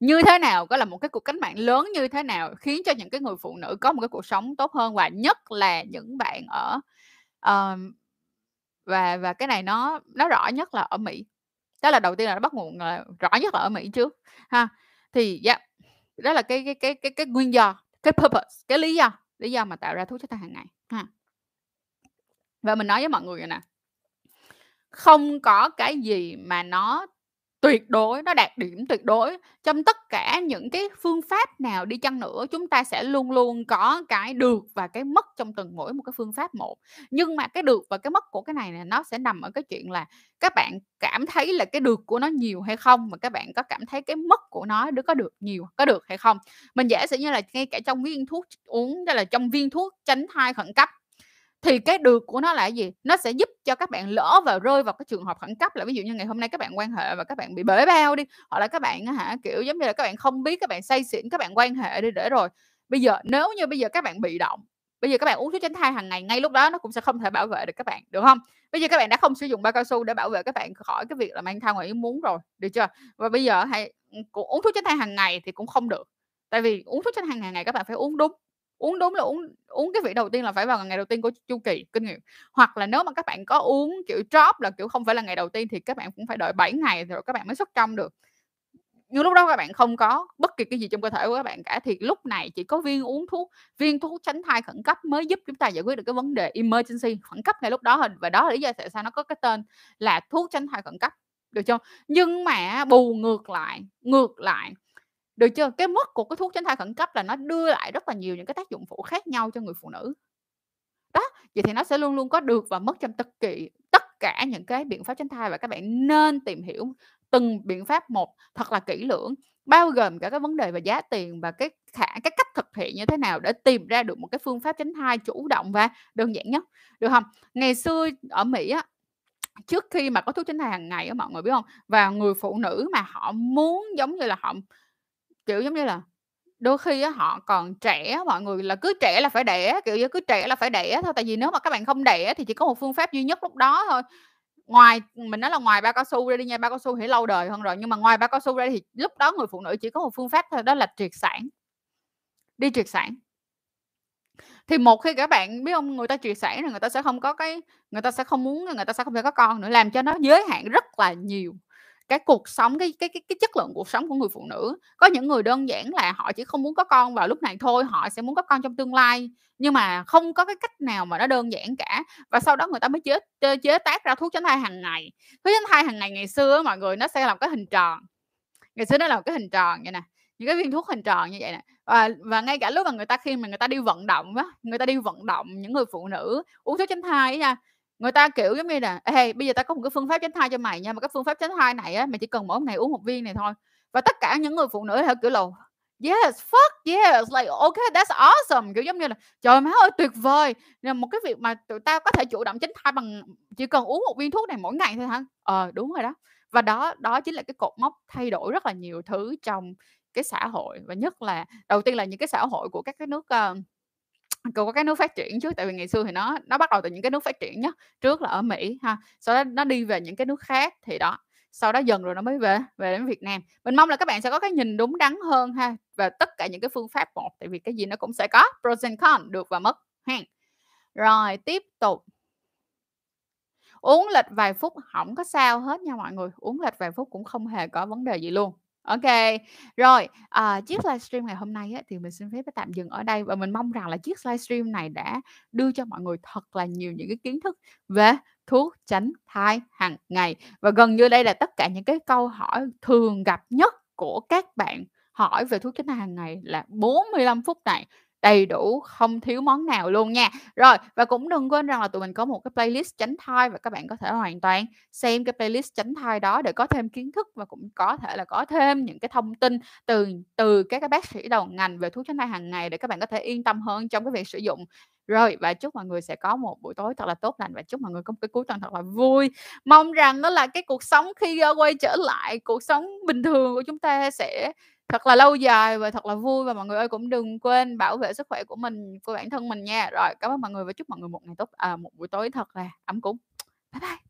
như thế nào, có là một cái cuộc cách mạng lớn như thế nào, khiến cho những cái người phụ nữ có một cái cuộc sống tốt hơn, và nhất là những bạn ở và cái này nó rõ nhất là ở Mỹ. Đó là đầu tiên là nó bắt nguồn là rõ nhất là ở Mỹ trước ha. Thì đó là cái nguyên do, cái purpose, cái lý do mà tạo ra thuốc tránh thai hàng ngày ha. Và mình nói với mọi người rồi nè, không có cái gì mà nó tuyệt đối, nó đạt điểm tuyệt đối. Trong tất cả những cái phương pháp nào đi chăng nữa, chúng ta sẽ luôn luôn có cái được và cái mất trong từng mỗi một cái phương pháp một. Nhưng mà cái được và cái mất của cái này là nó sẽ nằm ở cái chuyện là các bạn cảm thấy là cái được của nó nhiều hay không, mà các bạn có cảm thấy cái mất của nó có được nhiều, có được hay không. Mình giả sử như là ngay cả trong viên thuốc uống, hay là trong viên thuốc tránh thai khẩn cấp, thì cái được của nó là gì? Nó sẽ giúp cho các bạn lỡ và rơi vào cái trường hợp khẩn cấp là ví dụ như ngày hôm nay các bạn quan hệ và các bạn bị bể bao đi, hoặc là các bạn kiểu giống như là các bạn không biết, các bạn say xỉn, các bạn quan hệ đi để rồi. Bây giờ nếu như bây giờ các bạn bị động, bây giờ các bạn uống thuốc tránh thai hàng ngày, ngay lúc đó nó cũng sẽ không thể bảo vệ được các bạn, được không? Bây giờ các bạn đã không sử dụng bao cao su để bảo vệ các bạn khỏi cái việc là mang thai ngoài ý muốn rồi, được chưa? Và bây giờ cũng uống thuốc tránh thai hàng ngày thì cũng không được. Tại vì uống thuốc tránh thai hàng ngày các bạn phải uống đúng. Uống đúng là uống cái vị đầu tiên là phải vào ngày đầu tiên của chu kỳ kinh nguyệt. Hoặc là nếu mà các bạn có uống kiểu drop là kiểu không phải là ngày đầu tiên thì các bạn cũng phải đợi 7 ngày rồi các bạn mới xuất trong được. Nhưng lúc đó các bạn không có bất kỳ cái gì trong cơ thể của các bạn cả, thì lúc này chỉ có viên thuốc tránh thai khẩn cấp mới giúp chúng ta giải quyết được cái vấn đề emergency khẩn cấp ngay lúc đó. Và đó là lý do tại sao nó có cái tên là thuốc tránh thai khẩn cấp, được chưa? Nhưng mà bù ngược lại, được chưa? Cái mất của cái thuốc tránh thai khẩn cấp là nó đưa lại rất là nhiều những cái tác dụng phụ khác nhau cho người phụ nữ. Đó, vậy thì nó sẽ luôn luôn có được và mất trong tất cả những cái biện pháp tránh thai, và các bạn nên tìm hiểu từng biện pháp một thật là kỹ lưỡng, bao gồm cả cái vấn đề về giá tiền và cái cách thực hiện như thế nào để tìm ra được một cái phương pháp tránh thai chủ động và đơn giản nhất, được không? Ngày xưa ở Mỹ á, trước khi mà có thuốc tránh thai hàng ngày á, mọi người biết không? Và người phụ nữ mà họ muốn giống như là họ kiểu giống như là đôi khi á, họ còn trẻ, mọi người là cứ trẻ là phải đẻ, kiểu như cứ trẻ là phải đẻ thôi. Tại vì nếu mà các bạn không đẻ thì chỉ có một phương pháp duy nhất lúc đó thôi. Ngoài, mình nói là ngoài bao cao su ra đi nha, bao cao su thì lâu đời hơn rồi, nhưng mà ngoài bao cao su ra thì lúc đó người phụ nữ chỉ có một phương pháp thôi, đó là triệt sản. Đi triệt sản. Thì một khi các bạn biết không, người ta triệt sản rồi người ta sẽ không muốn, người ta sẽ không thể có con nữa, làm cho nó giới hạn rất là nhiều cái cuộc sống, cái chất lượng cuộc sống của người phụ nữ. Có những người đơn giản là họ chỉ không muốn có con vào lúc này thôi, họ sẽ muốn có con trong tương lai, nhưng mà không có cái cách nào mà nó đơn giản cả. Và sau đó người ta mới chế tác ra thuốc tránh thai hàng ngày. Thuốc tránh thai hàng ngày ngày xưa mọi người nó sẽ làm cái hình tròn, ngày xưa nó làm cái hình tròn vậy nè, những cái viên thuốc hình tròn như vậy nè. Và ngay cả lúc mà người ta đi vận động á, những người phụ nữ uống thuốc tránh thai nha, người ta kiểu giống như là hey, bây giờ ta có một cái phương pháp tránh thai cho mày nha, mà cái phương pháp tránh thai này á, mày chỉ cần mỗi ngày uống một viên này thôi. Và tất cả những người phụ nữ theo kiểu lồ yes, fuck yes, like okay, that's awesome, kiểu giống như là trời má ơi tuyệt vời, một cái việc mà tụi tao có thể chủ động tránh thai bằng chỉ cần uống một viên thuốc này mỗi ngày thôi hả? Đúng rồi đó. Và đó chính là cái cột mốc thay đổi rất là nhiều thứ trong cái xã hội, và nhất là đầu tiên là những cái xã hội của các cái nước có cái nước phát triển trước. Tại vì ngày xưa thì nó bắt đầu từ những cái nước phát triển nhá, trước là ở Mỹ ha, sau đó nó đi về những cái nước khác, thì đó sau đó dần rồi nó mới về đến Việt Nam. Mình mong là các bạn sẽ có cái nhìn đúng đắn hơn ha, về tất cả những cái phương pháp một, tại vì cái gì nó cũng sẽ có pros and cons, được và mất ha. Rồi tiếp tục, uống lệch vài phút không có sao hết nha mọi người, uống lệch vài phút cũng không hề có vấn đề gì luôn. Ok, rồi chiếc livestream ngày hôm nay á, thì mình xin phép tạm dừng ở đây, và mình mong rằng là chiếc livestream này đã đưa cho mọi người thật là nhiều những cái kiến thức về thuốc tránh thai hàng ngày. Và gần như đây là tất cả những cái câu hỏi thường gặp nhất của các bạn hỏi về thuốc tránh thai hàng ngày, là 45 phút này đầy đủ, không thiếu món nào luôn nha. Rồi, và cũng đừng quên rằng là tụi mình có một cái playlist tránh thai, và các bạn có thể hoàn toàn xem cái playlist tránh thai đó để có thêm kiến thức, và cũng có thể là có thêm những cái thông tin từ các bác sĩ đầu ngành về thuốc tránh thai hàng ngày, để các bạn có thể yên tâm hơn trong cái việc sử dụng. Rồi, và chúc mọi người sẽ có một buổi tối thật là tốt lành, và chúc mọi người có một cái cuối tuần thật là vui. Mong rằng đó là cái cuộc sống khi quay trở lại, cuộc sống bình thường của chúng ta sẽ thật là lâu dài và thật là vui. Và mọi người ơi, cũng đừng quên bảo vệ sức khỏe của mình, của bản thân mình nha. Rồi, cảm ơn mọi người và chúc mọi người một buổi tối thật là ấm cúng. Bye bye.